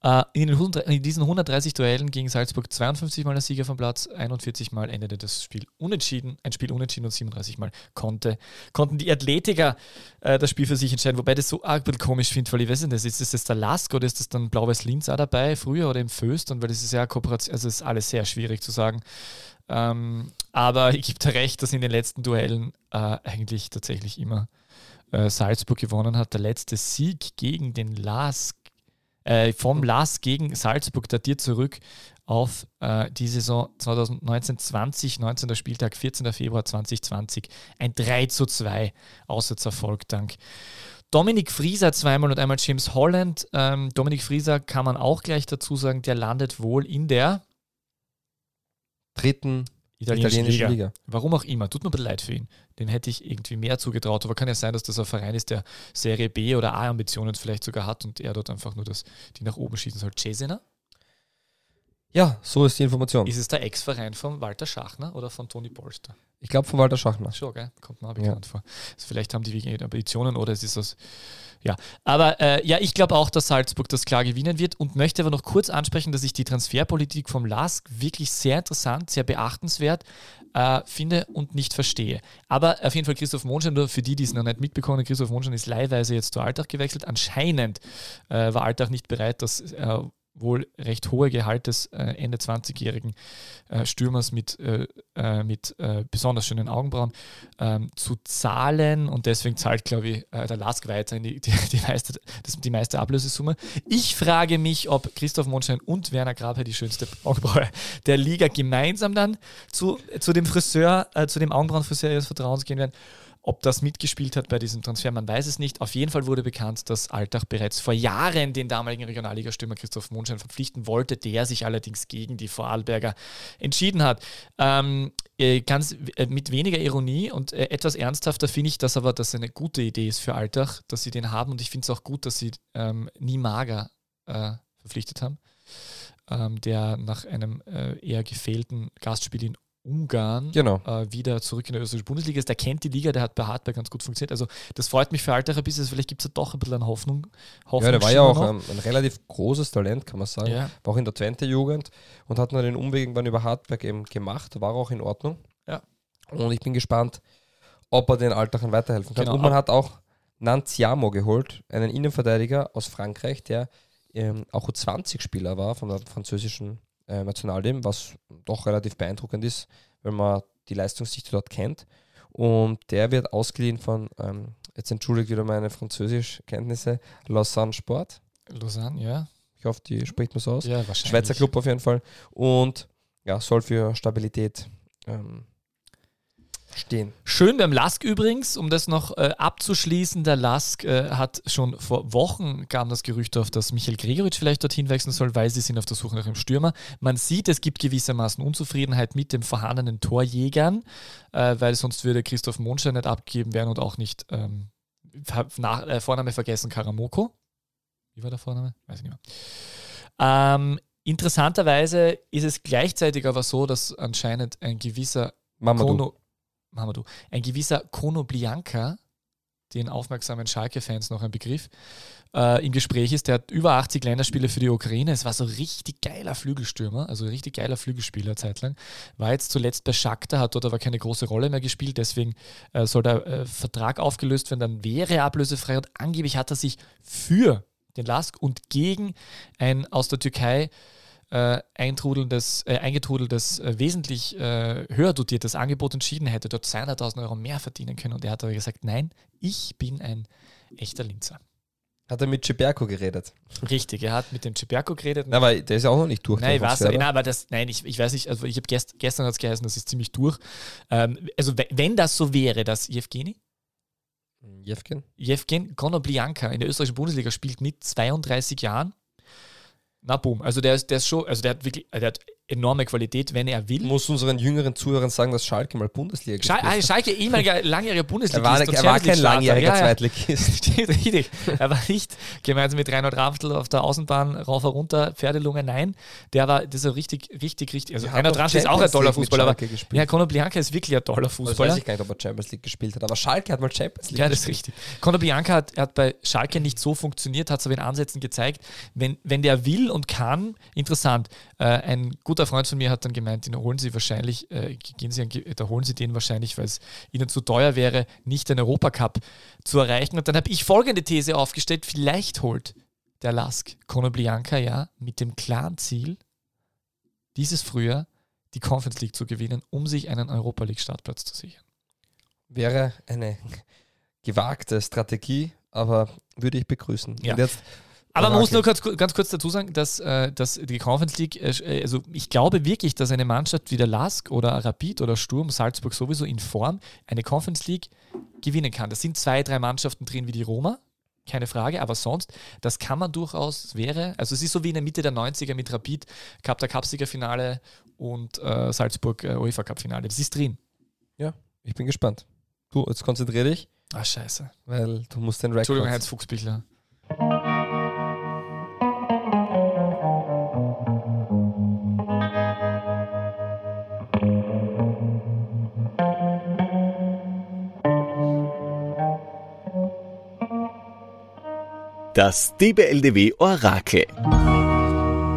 Äh, in, in diesen hundertdreißig Duellen gegen Salzburg zweiundfünfzig Mal der Sieger vom Platz, einundvierzig Mal endete das Spiel unentschieden, ein Spiel unentschieden und siebenunddreißig Mal konnte, konnten die Athletiker äh, das Spiel für sich entscheiden. Wobei das so arg komisch finde, weil ich weiß nicht, das ist, ist das der L A S K oder ist das dann Blau-Weiß Linz auch dabei, früher oder im Föst? Und weil das ist ja Kooperation, also ist alles sehr schwierig zu sagen. Ähm, aber ich gebe dir recht, dass in den letzten Duellen äh, eigentlich tatsächlich immer äh, Salzburg gewonnen hat. Der letzte Sieg gegen den L A S K, äh, vom L A S K gegen Salzburg, datiert zurück auf äh, die Saison zwanzig neunzehn zwanzig, neunzehnten Spieltag, vierzehnten Februar zweitausendzwanzig, ein drei zu zwei Auswärtserfolg dank Dominik Frieser zweimal und einmal James Holland. Ähm, Dominik Frieser kann man auch gleich dazu sagen, der landet wohl in der dritten italienischen, italienischen Liga. Liga. Warum auch immer, tut mir ein bisschen leid für ihn. Dem hätte ich irgendwie mehr zugetraut, aber kann ja sein, dass das ein Verein ist, der Serie B oder A Ambitionen vielleicht sogar hat und er dort einfach nur das, die nach oben schießen soll. Cesena? Ja, so ist die Information. Ist es der Ex-Verein von Walter Schachner oder von Toni Polster? Ich glaube von Walter Schachner. Schon, gell? Kommt mir auch bekannt ja. vor. Also vielleicht haben die wegen Ambitionen oder es ist das. Ja, aber äh, ja, ich glaube auch, dass Salzburg das klar gewinnen wird und möchte aber noch kurz ansprechen, dass ich die Transferpolitik vom L A S K wirklich sehr interessant, sehr beachtenswert äh, finde und nicht verstehe. Aber auf jeden Fall Christoph Monstein, nur für die, die es noch nicht mitbekommen haben, Christoph Monstein ist leihweise jetzt zu Altach gewechselt. Anscheinend äh, war Altach nicht bereit, dass äh, wohl recht hohe Gehalt des äh, Ende zwanzigjährigen äh, Stürmers mit, äh, äh, mit äh, besonders schönen Augenbrauen ähm, zu zahlen und deswegen zahlt, glaube ich, äh, der L A S K weiterhin die, die, die, meiste, das, die meiste Ablösesumme. Ich frage mich, ob Christoph Mondschein und Werner Graber die schönste Augenbraue der Liga gemeinsam dann zu, zu dem Friseur, äh, zu dem Augenbrauenfriseur ihres Vertrauens gehen werden. Ob das mitgespielt hat bei diesem Transfer, man weiß es nicht. Auf jeden Fall wurde bekannt, dass Altach bereits vor Jahren den damaligen Regionalligastürmer Christoph Mondschein verpflichten wollte, der sich allerdings gegen die Vorarlberger entschieden hat. Ähm, ganz, äh, mit weniger Ironie und äh, etwas ernsthafter finde ich das aber, dass es eine gute Idee ist für Altach, dass sie den haben, und ich finde es auch gut, dass sie ähm, Niemaga äh, verpflichtet haben, ähm, der nach einem äh, eher gefehlten Gastspiel in Ungarn genau. äh, wieder zurück in der österreichischen Bundesliga ist. Der kennt die Liga, der hat bei Hartberg ganz gut funktioniert. Also das freut mich für Altach ein bisschen. Also vielleicht gibt es ja doch ein bisschen eine Hoffnung. Hoffnung ja, der war ja auch ein, ein relativ großes Talent, kann man sagen. Ja. War auch in der Twente-Jugend und hat dann den Umweg irgendwann über Hartberg eben gemacht. War auch in Ordnung. Ja. Und ich bin gespannt, ob er den Altachern weiterhelfen kann. Genau. Und man hat auch Nanziamo geholt, einen Innenverteidiger aus Frankreich, der ähm, auch U zwanzig Spieler war von der französischen Äh, Nationalteam, was doch relativ beeindruckend ist, wenn man die Leistungsdichte dort kennt. Und der wird ausgeliehen von, ähm, jetzt entschuldigt wieder meine Französischkenntnisse, Lausanne Sport. Lausanne, ja. Ich hoffe, die spricht man so aus. Ja, wahrscheinlich. Schweizer Club auf jeden Fall. Und ja, soll für Stabilität ähm, stehen. Schön beim L A S K übrigens, um das noch äh, abzuschließen, der L A S K äh, hat schon vor Wochen, kam das Gerücht auf, dass Michael Gregoritsch vielleicht dorthin wechseln soll, weil sie sind auf der Suche nach einem Stürmer. Man sieht, es gibt gewissermaßen Unzufriedenheit mit den vorhandenen Torjägern, äh, weil sonst würde Christoph Mondschein nicht abgegeben werden und auch nicht ähm, nach, äh, Vorname vergessen, Karamoko. Wie war der Vorname? Weiß ich nicht mehr. Ähm, interessanterweise ist es gleichzeitig aber so, dass anscheinend ein gewisser Kono... Mamadou. Ein gewisser Konoplyanka, den aufmerksamen Schalke-Fans noch ein Begriff, äh, im Gespräch ist. Der hat über achtzig Länderspiele für die Ukraine. Es war so richtig geiler Flügelstürmer, also richtig geiler Flügelspieler zeitlang. War jetzt zuletzt bei Shakhtar, hat dort aber keine große Rolle mehr gespielt. Deswegen äh, soll der äh, Vertrag aufgelöst werden. Dann wäre er ablösefrei und angeblich hat er sich für den L A S K und gegen ein aus der Türkei Äh, eintrudelndes, äh, eingetrudeltes, äh, wesentlich äh, höher dotiertes Angebot entschieden, hätte dort zweihunderttausend Euro mehr verdienen können. Und er hat aber gesagt, nein, ich bin ein echter Linzer. Hat er mit Ciberko geredet? Richtig, er hat mit dem Ciberko geredet. Na, aber der ist ja auch noch nicht durch. Nein, ich nein, aber das, nein ich, ich weiß nicht, also ich habe gest, gestern hat es geheißen, das ist ziemlich durch. Ähm, also w- wenn das so wäre, dass Jevgeni Jevgen? Jevgen Konoplyanka in der österreichischen Bundesliga spielt mit zweiunddreißig Jahren, na boom, also der ist, der ist schon, also der hat wirklich, der hat enorme Qualität, wenn er will. Muss unseren jüngeren Zuhörern sagen, dass Schalke mal Bundesliga gespielt hat. Schalke ehemaliger langjähriger Bundesligist. Er war, er war kein langjähriger Zweitligist. Richtig. Er war nicht gemeinsam mit Reinhold Ramstl auf der Außenbahn rauf und runter, Pferdelunge, nein. Der war, das ist so richtig, richtig, richtig. Also Reinhold Ramstl ist auch ein toller Fußballer, aber ja, Konoplyanka ist wirklich ein toller Fußballer. Also weiß ich gar nicht, ob er Champions League gespielt hat, aber Schalke hat mal Champions League gespielt. Ja, das ist richtig. Konoplyanka hat, hat bei Schalke nicht so funktioniert, hat es aber in Ansätzen gezeigt. Wenn, wenn der will und kann, interessant, äh, ein guter Freund von mir hat dann gemeint, den holen sie wahrscheinlich, äh, gehen sie an, da holen sie den wahrscheinlich, weil es ihnen zu teuer wäre, nicht den Europacup zu erreichen. Und dann habe ich folgende These aufgestellt: Vielleicht holt der L A S K Konoplyanka ja mit dem klaren Ziel, dieses Frühjahr die Conference League zu gewinnen, um sich einen Europa League Startplatz zu sichern. Wäre eine gewagte Strategie, aber würde ich begrüßen. Ja. Und jetzt aber man muss nur ganz, ganz kurz dazu sagen, dass, dass die Conference League, also ich glaube wirklich, dass eine Mannschaft wie der L A S K oder Rapid oder Sturm, Salzburg sowieso in Form, eine Conference League gewinnen kann. Da sind zwei, drei Mannschaften drin wie die Roma, keine Frage, aber sonst, das kann man durchaus, wäre, also es ist so wie in der Mitte der neunziger mit Rapid, Cup der Cupsiegerfinale und äh, Salzburg äh, UEFA Cup Finale. Das ist drin. Ja, ich bin gespannt. Du, jetzt konzentrier dich. Ah, scheiße. Weil du musst den Rekord... Entschuldigung, Heinz Fuchsbichler. Das D B L D W-Orakel.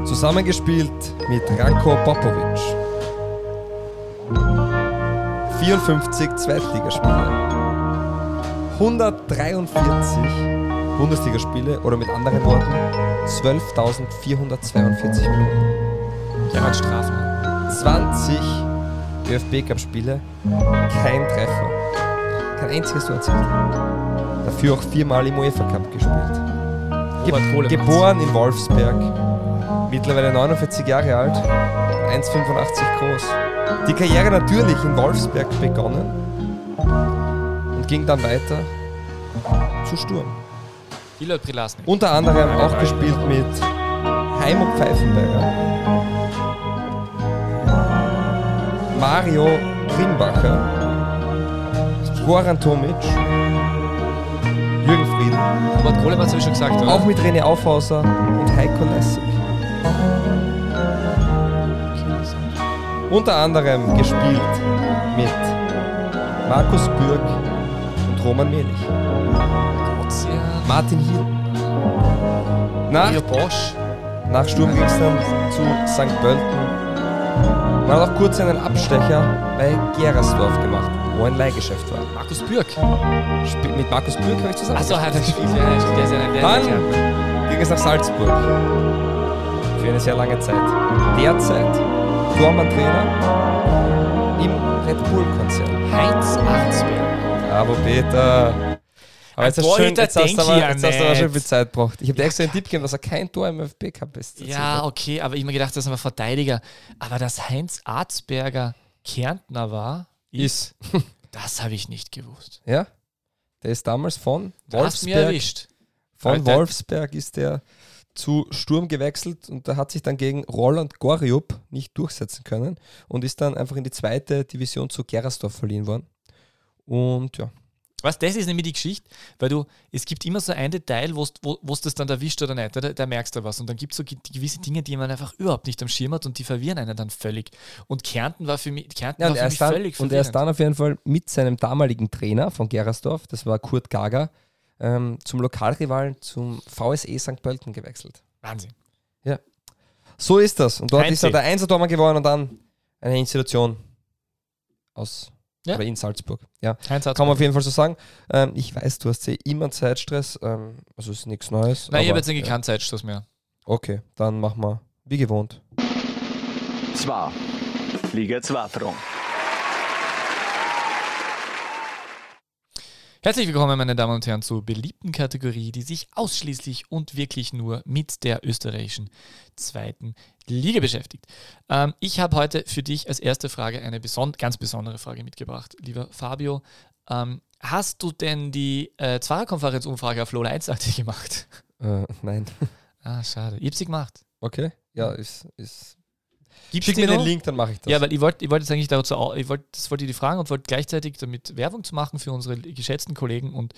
Zusammengespielt mit Ranko Popovic. vierundfünfzig Zweitligaspiele. hundertdreiundvierzig Bundesligaspiele oder mit anderen Worten zwölftausendvierhundertzweiundvierzig Minuten. Gerhard Strafmann. zwanzig ÖFB-Cup-Spiele. Kein Treffer. Kein einziges Tor erzielt. Dafür auch viermal im UEFA Cup gespielt. Ge- geboren in Wolfsberg, mittlerweile neunundvierzig Jahre alt, eins Komma fünfundachtzig groß. Die Karriere natürlich in Wolfsberg begonnen und ging dann weiter zu Sturm. Unter anderem auch gespielt mit Heim und Pfeifenberger, Mario Krimbacher, Goran Tomic, Jürgen Frieden. Robert Kohlmann habe ich schon gesagt, oder? Auch mit René Aufhauser und Heiko Lessig. Unter anderem gespielt mit Markus Bürg und Roman Melich. Martin Hill. Nach, nach Sturm ging es dann zu Sankt Pölten. Man hat auch kurz einen Abstecher bei Gerasdorf gemacht, wo ein Leihgeschäft war. Markus Bürg. Sp- mit Markus Bürg habe ich zusammen. Achso, hat er gespielt. Dann ging es nach Salzburg. Für eine sehr lange Zeit. Derzeit Tormann-Trainer im Red Bull-Konzern. Heinz Arzberger. Aber Peter. Aber jetzt, hast, schön, jetzt, hast, aber, ja jetzt hast du aber schon viel Zeit gebraucht. Ich habe dir extra einen Tipp gegeben, dass er kein Tor im ÖFB-Cup ist. Ja, okay, aber ich habe mir gedacht, das ist ein Verteidiger. Aber dass Heinz Arzberger Kärntner war, ist, das habe ich nicht gewusst. Ja, der ist damals von Wolfsberg, mir erwischt. Von Alter. Wolfsberg ist der zu Sturm gewechselt und da hat sich dann gegen Roland Goriup nicht durchsetzen können und ist dann einfach in die zweite Division zu Gerasdorf verliehen worden. Und ja. Was, das ist nämlich die Geschichte, weil du, es gibt immer so ein Detail, wo's, wo es das dann erwischt oder nicht, da, da merkst du was. Und dann gibt es so gewisse Dinge, die man einfach überhaupt nicht am Schirm hat und die verwirren einen dann völlig. Und Kärnten war für mich, Kärnten ja, war für mich dann, völlig verwirrend. Und er ist dann auf jeden Fall mit seinem damaligen Trainer von Gerasdorf, das war Kurt Gager, ähm, zum Lokalrivalen, zum VSE Sankt Pölten gewechselt. Wahnsinn. Ja. So ist das. Und dort Einzel. ist er der Einser-Tormann geworden und dann eine Institution aus... Ja. Oder in Salzburg. Ja. Kann man auf jeden Fall so sagen. Ähm, ich weiß, du hast eh immer einen Zeitstress. Ähm, also ist nichts Neues. Nein, aber, ich habe jetzt eigentlich ja. keinen Zeitstress mehr. Okay, dann machen wir wie gewohnt. Zwar. Liga zwei Fragen. Herzlich willkommen, meine Damen und Herren, zur beliebten Kategorie, die sich ausschließlich und wirklich nur mit der österreichischen zweiten Liga beschäftigt. Ähm, ich habe heute für dich als erste Frage eine beson- ganz besondere Frage mitgebracht, lieber Fabio. Ähm, hast du denn die äh, Zwarer-Konferenz-Umfrage auf Lola eins gemacht? Äh, nein. Ah, schade. Ich habe sie gemacht. Okay, ja, ist... ist Gibt's Schick mir noch? Den Link, dann mache ich das. Ja, weil ich wollte ich wollt jetzt eigentlich dazu, ich wollt, das wollte ich die fragen und wollte gleichzeitig damit Werbung zu machen für unsere geschätzten Kollegen und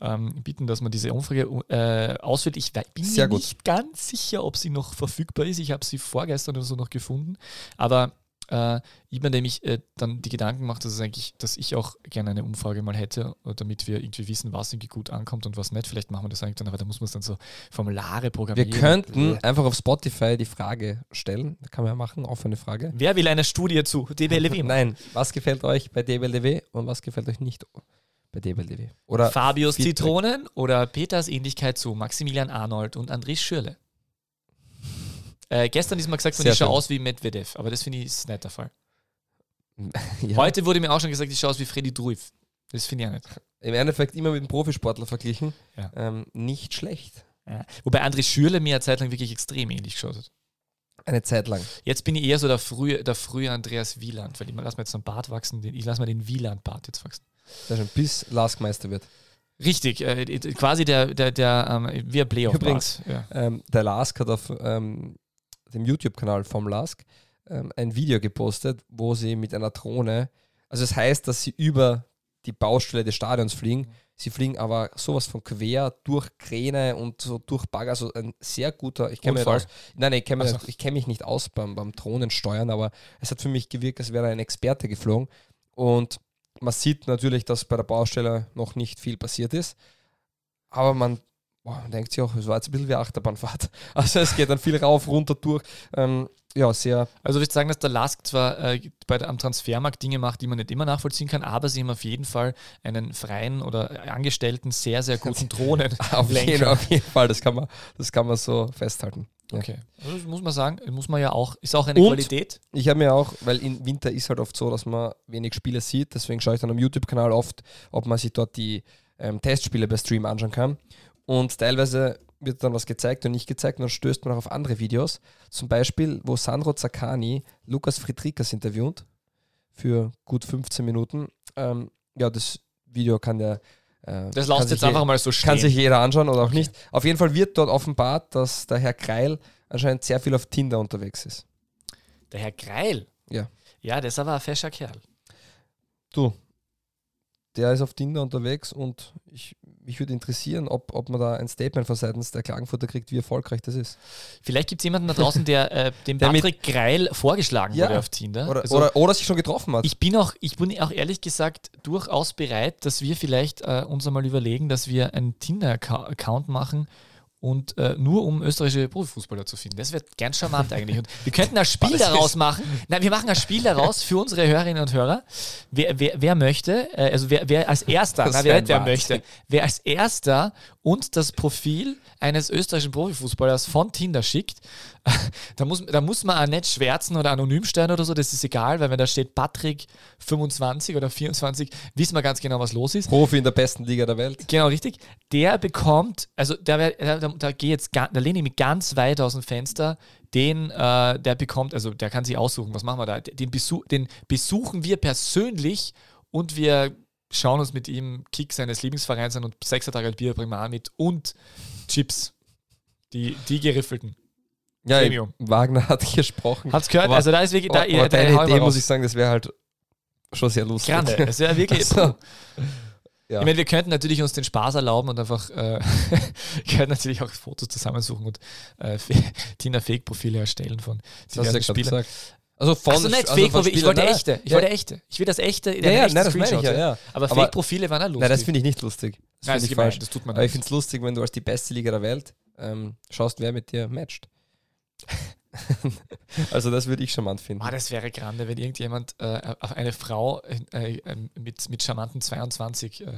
ähm, bitten, dass man diese Umfrage äh, ausführt. Ich bin Sehr mir gut. nicht ganz sicher, ob sie noch verfügbar ist. Ich habe sie vorgestern oder so noch gefunden, aber äh, ich bin nämlich äh, dann die Gedanken gemacht, dass, es eigentlich, dass ich auch gerne eine Umfrage mal hätte, damit wir irgendwie wissen, was irgendwie gut ankommt und was nicht. Vielleicht machen wir das eigentlich dann, aber da muss man es dann so Formulare programmieren. Wir könnten einfach auf Spotify die Frage stellen, da kann man ja machen, offene Frage. Wer will eine Studie zu D B L D W? Nein, was gefällt euch bei D B L D W und was gefällt euch nicht bei D B L D W? Oder Fabius Feedback. Zitronen oder Peters Ähnlichkeit zu Maximilian Arnold und André Schürrle? Äh, gestern ist mal gesagt, man, ich schaue aus wie Medvedev, aber das finde ich ist nicht der Fall. Ja. Heute wurde mir auch schon gesagt, ich schaue aus wie Freddy Druif. Das finde ich auch nicht. Im Endeffekt immer mit einem Profisportler verglichen. Ja. Ähm, nicht schlecht. Ja. Wobei André Schürrle mir eine Zeit lang wirklich extrem ähnlich geschaut hat. Eine Zeit lang. Jetzt bin ich eher so der frühe, der frühe Andreas Wieland, weil ich lasse mir jetzt einen Bart wachsen. Den, ich lasse mir den Wieland-Bart jetzt wachsen. Sehr schön, bis L A S K Meister wird. Richtig, äh, quasi der, der, der ähm, wie ein Playoff-Bart. Übrigens, ja. ähm, der L A S K hat auf ähm, dem YouTube-Kanal vom L A S K ein Video gepostet, wo sie mit einer Drohne, also das heißt, dass sie über die Baustelle des Stadions fliegen. Sie fliegen aber sowas von quer durch Kräne und so durch Bagger, also ein sehr guter, ich kenne mich, aus, nein, ich kenn mich, also. ich kenn mich nicht aus beim, beim Drohnensteuern, aber es hat für mich gewirkt, als wäre ein Experte geflogen und man sieht natürlich, dass bei der Baustelle noch nicht viel passiert ist, aber man Boah, man denkt sich auch, es war jetzt ein bisschen wie Achterbahnfahrt. Also es geht dann viel rauf, runter, durch. Ähm, ja, sehr. Also würde ich sagen, dass der L A S K zwar äh, bei der, am Transfermarkt Dinge macht, die man nicht immer nachvollziehen kann, aber sie haben auf jeden Fall einen freien oder angestellten, sehr, sehr guten Drohnen. auf, jeden, auf jeden Fall, das kann man, das kann man so festhalten. Ja. Okay, also das muss man sagen, muss man ja auch, ist auch eine und Qualität. Ich habe mir auch, weil im Winter ist halt oft so, dass man wenig Spiele sieht, deswegen schaue ich dann am YouTube-Kanal oft, ob man sich dort die ähm, Testspiele bei Stream anschauen kann. Und teilweise wird dann was gezeigt und nicht gezeigt und dann stößt man auch auf andere Videos. Zum Beispiel, wo Sandro Zaccani Lukas Friedrikas interviewt für gut fünfzehn Minuten. Ähm, ja, das Video kann der... Äh, das lasst jetzt einfach je, mal so stehen. Kann sich jeder anschauen oder auch okay. nicht. Auf jeden Fall wird dort offenbart, dass der Herr Kreil anscheinend sehr viel auf Tinder unterwegs ist. Der Herr Kreil? Ja. Ja, das ist aber ein fescher Kerl. Du, der ist auf Tinder unterwegs und ich... Mich würde interessieren, ob, ob man da ein Statement von seitens der Klagenfurter kriegt, wie erfolgreich das ist. Vielleicht gibt es jemanden da draußen, der äh, dem der Patrick Greil vorgeschlagen ja, wurde auf Tinder. Oder, also, oder, oder sich schon getroffen hat. Ich bin auch, ich bin auch ehrlich gesagt durchaus bereit, dass wir vielleicht äh, uns einmal überlegen, dass wir einen Tinder-Account machen und äh, nur um österreichische Profifußballer zu finden. Das wäre ganz charmant eigentlich. Und wir könnten ein Spiel daraus machen. Nein, wir machen ein Spiel daraus für unsere Hörerinnen und Hörer. Wer, wer, wer möchte, äh, also wer, wer als erster, na, wer, wer möchte, wer als erster uns das Profil eines österreichischen Profifußballers von Tinder schickt, da muss, da muss man auch nicht schwärzen oder anonym stellen oder so, das ist egal, weil wenn da steht Patrick fünfundzwanzig oder vierundzwanzig, wissen wir ganz genau, was los ist. Profi in der besten Liga der Welt. Genau, richtig. Der bekommt, also der, der, der, da gehe jetzt, da lehne ich mich ganz weit aus dem Fenster, den, äh, der bekommt, also der kann sich aussuchen, was machen wir da? Den, Besuch, den besuchen wir persönlich und wir schauen uns mit ihm Kick seines Lieblingsvereins an und sechser Tage Bier Primar mit und Chips, die, die geriffelten. Ja, Premium. Wagner hat gesprochen. Hat's gehört, aber, also da ist wirklich... Da, aber da, deine da Idee, muss ich sagen, das wäre halt schon sehr lustig. Grande, es wäre wirklich... So. Ja. Ich meine, wir könnten natürlich uns den Spaß erlauben und einfach... Äh, könnten natürlich auch Fotos zusammensuchen und äh, Tinder-Fake-Profile erstellen von diversen Spielern. Also, von, also nicht also Fake-Profile, ich wollte nein, echte, ich ja. wollte echte. Ich will das echte, in ja, ja, nein, das meine ich ja, ja. Aber Fake-Profile waren auch lustig. Nein, das finde ich nicht lustig. Das nein, das ich falsch. Das tut man aber nicht. Ich finde es lustig, wenn du als die beste Liga der Welt ähm, schaust, wer mit dir matcht. Also das würde ich charmant finden. Ah, das wäre grande, wenn irgendjemand äh, auf eine Frau äh, äh, mit, mit charmanten zweiundzwanzig äh,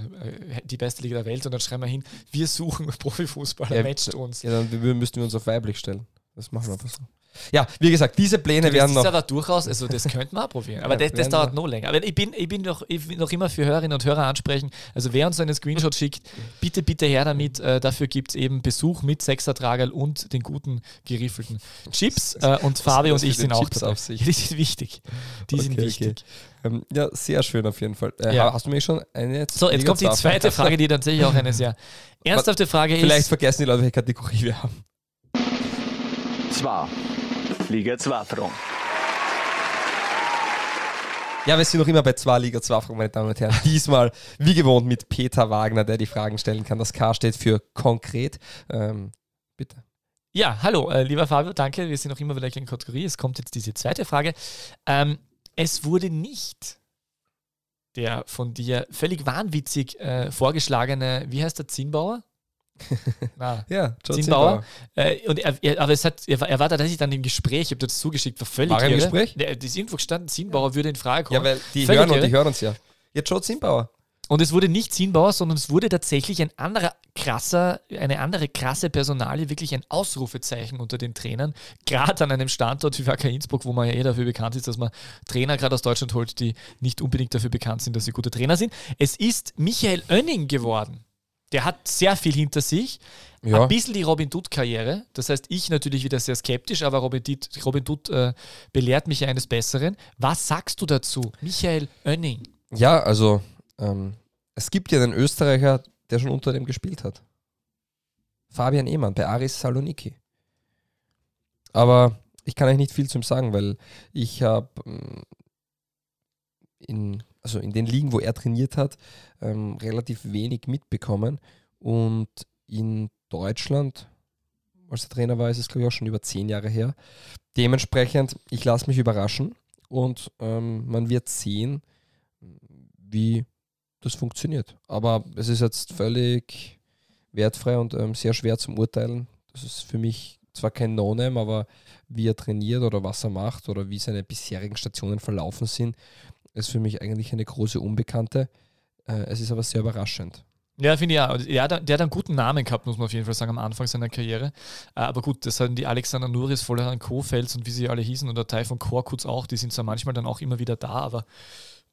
die beste Liga der Welt und dann schreiben wir hin, wir suchen Profifußballer, ja, matcht uns. Ja, dann wir, müssten wir uns auf weiblich stellen. Das machen wir einfach so. Ja, wie gesagt, diese Pläne du, werden ist noch... Das ist aber durchaus, also das könnten wir auch probieren, aber ja, das, das dauert noch länger. Aber ich bin, ich, bin noch, ich bin noch immer für Hörerinnen und Hörer ansprechen, also wer uns einen Screenshot schickt, bitte, bitte her damit, äh, dafür gibt es eben Besuch mit Sechser-Tragerl und den guten geriffelten Chips äh, und Fabi und ich sind auch dabei. Die sind wichtig, die okay, sind wichtig. Okay. Ähm, ja, sehr schön auf jeden Fall. Äh, ja. Hast du mich schon eine... Jetzt so, jetzt kommt die zweite Frage, Frage, die tatsächlich auch eine sehr ernsthafte Frage vielleicht ist... Vielleicht vergessen die Leute, welche Kategorie wir haben. Zwar... Liga zwei Fragen. Ja, wir sind noch immer bei zwei Liga zwei Fragen, meine Damen und Herren. Diesmal, wie gewohnt, mit Peter Wagner, der die Fragen stellen kann. Das K steht für konkret. Ähm, bitte. Ja, hallo, äh, lieber Fabio, danke. Wir sind noch immer bei der gleichen Kategorie. Es kommt jetzt diese zweite Frage. Ähm, es wurde nicht der von dir völlig wahnwitzig äh, vorgeschlagene, wie heißt der, Zinnbauer? Na, ja, Zinnbauer. Äh, und er, er, aber es hat, er, er war tatsächlich dann im Gespräch, ich habe das zugeschickt, war völlig war im Gespräch? Der, das ist irgendwo gestanden, Zinnbauer ja. würde in Frage kommen. Ja, weil die völlig hören und die hören uns ja. Jetzt schon Zinnbauer. Und es wurde nicht Zinnbauer, sondern es wurde tatsächlich ein anderer krasser, eine andere krasse Personalie, wirklich ein Ausrufezeichen unter den Trainern, gerade an einem Standort wie W K Innsbruck, wo man ja eh dafür bekannt ist, dass man Trainer gerade aus Deutschland holt, die nicht unbedingt dafür bekannt sind, dass sie gute Trainer sind. Es ist Michael Oenning geworden. Der hat sehr viel hinter sich. Ja. Ein bisschen die Robin-Dutt-Karriere. Das heißt, ich natürlich wieder sehr skeptisch, aber Robin-Dutt äh, belehrt mich eines Besseren. Was sagst du dazu, Michael Oenning? Ja, also ähm, es gibt ja einen Österreicher, der schon unter dem gespielt hat. Fabian Ehmann bei Aris Saloniki. Aber ich kann euch nicht viel zu ihm sagen, weil ich habe ähm, in... also in den Ligen, wo er trainiert hat, ähm, relativ wenig mitbekommen. Und in Deutschland, als er Trainer war, ist es, glaube ich, auch schon über zehn Jahre her. Dementsprechend, ich lasse mich überraschen und ähm, man wird sehen, wie das funktioniert. Aber es ist jetzt völlig wertfrei und ähm, sehr schwer zum Urteilen. Das ist für mich zwar kein No-Name, aber wie er trainiert oder was er macht oder wie seine bisherigen Stationen verlaufen sind, ist für mich eigentlich eine große Unbekannte. Äh, es ist aber sehr überraschend. Ja, finde ich ja. Der, der hat einen guten Namen gehabt, muss man auf jeden Fall sagen, am Anfang seiner Karriere. Äh, aber gut, das hatten die Alexander Nuris, Volleran Kofels und wie sie alle hießen und der Teil von Korkutz auch, die sind zwar manchmal dann auch immer wieder da, aber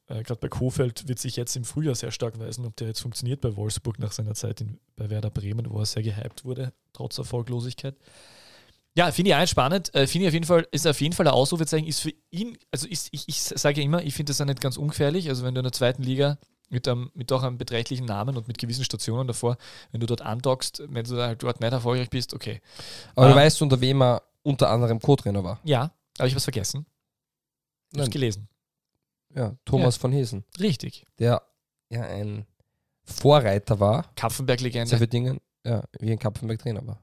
äh, gerade bei Kofeld wird sich jetzt im Frühjahr sehr stark weisen, ob der jetzt funktioniert bei Wolfsburg nach seiner Zeit in, bei Werder Bremen, wo er sehr gehypt wurde, trotz Erfolglosigkeit. Ja, finde ich auch spannend. Äh, finde ich auf jeden Fall, ist auf jeden Fall ein Ausrufezeichen. Ist für ihn, also ist, ich, ich sage ja immer, ich finde das ja nicht ganz ungefährlich. Also, wenn du in der zweiten Liga mit, einem, mit auch einem beträchtlichen Namen und mit gewissen Stationen davor, wenn du dort andockst, wenn du halt dort nicht erfolgreich bist, okay. Aber ähm, du weißt, unter wem er unter anderem Co-Trainer war. Ja, aber ich habe es vergessen. Ich habe es gelesen. Ja, Thomas ja. von Hesen. Richtig. Der ja ein Vorreiter war. Kapfenberg-Legende. Dingen, ja, wie ein Kapfenberg-Trainer war.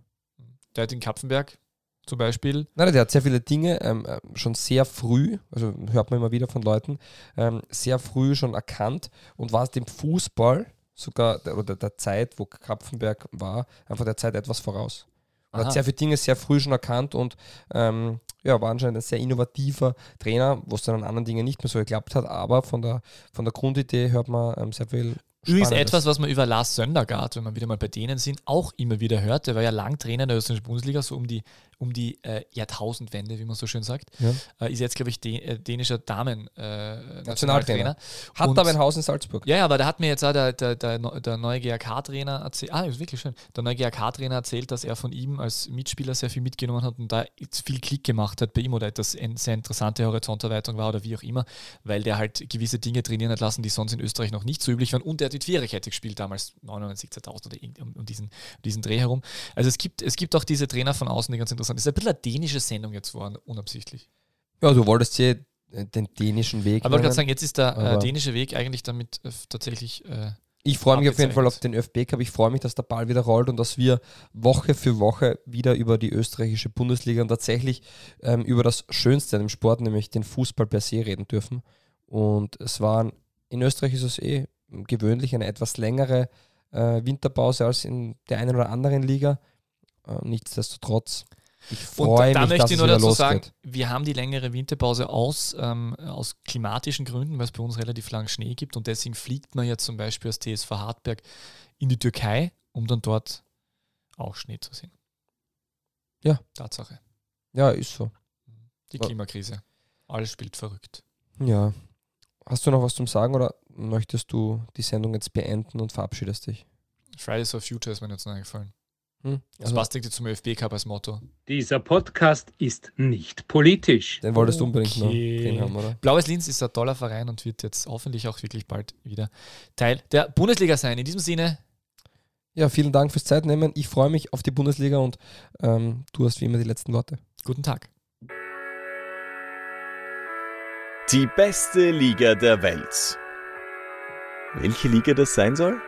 Der hat in Kapfenberg zum Beispiel. Nein, der hat sehr viele Dinge ähm, schon sehr früh, also hört man immer wieder von Leuten, ähm, sehr früh schon erkannt und war es dem Fußball sogar, der, oder der Zeit, wo Kapfenberg war, einfach der Zeit etwas voraus. Und hat sehr viele Dinge sehr früh schon erkannt und ähm, ja, war anscheinend ein sehr innovativer Trainer, wo es dann an anderen Dingen nicht mehr so geklappt hat, aber von der, von der Grundidee hört man ähm, sehr viel. Übrigens etwas, was man über Lars Söndergaard, wenn man wieder mal bei denen sind, auch immer wieder hört. Der war ja lang Trainer in der österreichischen Bundesliga, so um die, um die äh, Jahrtausendwende, wie man so schön sagt. Ja. Äh, ist jetzt, glaube ich, de- äh, dänischer Damen-Nationaltrainer. Äh, hat und, aber ein Haus in Salzburg. Ja, ja, aber da hat mir jetzt auch der, der, der, der neue G A K-Trainer erzählt, ah, ist wirklich schön, der neue G A K-Trainer erzählt, dass er von ihm als Mitspieler sehr viel mitgenommen hat und da viel Klick gemacht hat bei ihm oder das eine sehr interessante Horizonterweiterung war oder wie auch immer, weil der halt gewisse Dinge trainieren hat lassen, die sonst in Österreich noch nicht so üblich waren und der hat die Viererkette gespielt, damals neunundneunzig, zweitausend oder um, um, diesen, um diesen Dreh herum. Also es gibt, es gibt auch diese Trainer von außen, die ganz interessant sind. Es ist ein bisschen eine dänische Sendung jetzt geworden, unabsichtlich. Ja, du wolltest hier den dänischen Weg. Aber ich wollte gerade sagen, jetzt ist der äh, dänische Weg eigentlich damit äh, tatsächlich... Äh, ich freue mich auf jeden Fall auf den Ö F B-Cup. Ich freue mich, dass der Ball wieder rollt und dass wir Woche für Woche wieder über die österreichische Bundesliga und tatsächlich ähm, über das Schönste im Sport, nämlich den Fußball per se, reden dürfen. Und es waren... In Österreich ist es eh... gewöhnlich eine etwas längere äh, Winterpause als in der einen oder anderen Liga. Äh, nichtsdestotrotz, ich freue mich, dass es wieder losgeht. Und da möchte ich nur dazu sagen, wir haben die längere Winterpause aus, ähm, aus klimatischen Gründen, weil es bei uns relativ lang Schnee gibt und deswegen fliegt man jetzt zum Beispiel als T S V Hartberg in die Türkei, um dann dort auch Schnee zu sehen. Ja. Tatsache. Ja, ist so. Die Klimakrise. Alles spielt verrückt. Ja. Hast du noch was zum Sagen oder möchtest du die Sendung jetzt beenden und verabschiedest dich? Fridays for Future ist mir jetzt noch eingefallen. Hm? Also, das passt irgendwie zum Ö F B-Cup als Motto. Dieser Podcast ist nicht politisch. Den wolltest okay. du unbedingt noch drin haben, oder? Blaues Linz ist ein toller Verein und wird jetzt hoffentlich auch wirklich bald wieder Teil der Bundesliga sein. In diesem Sinne... Ja, vielen Dank fürs Zeitnehmen. Ich freue mich auf die Bundesliga und ähm, du hast wie immer die letzten Worte. Guten Tag. Die beste Liga der Welt. Welche Liga das sein soll?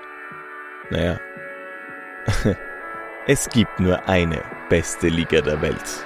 Naja, es gibt nur eine beste Liga der Welt.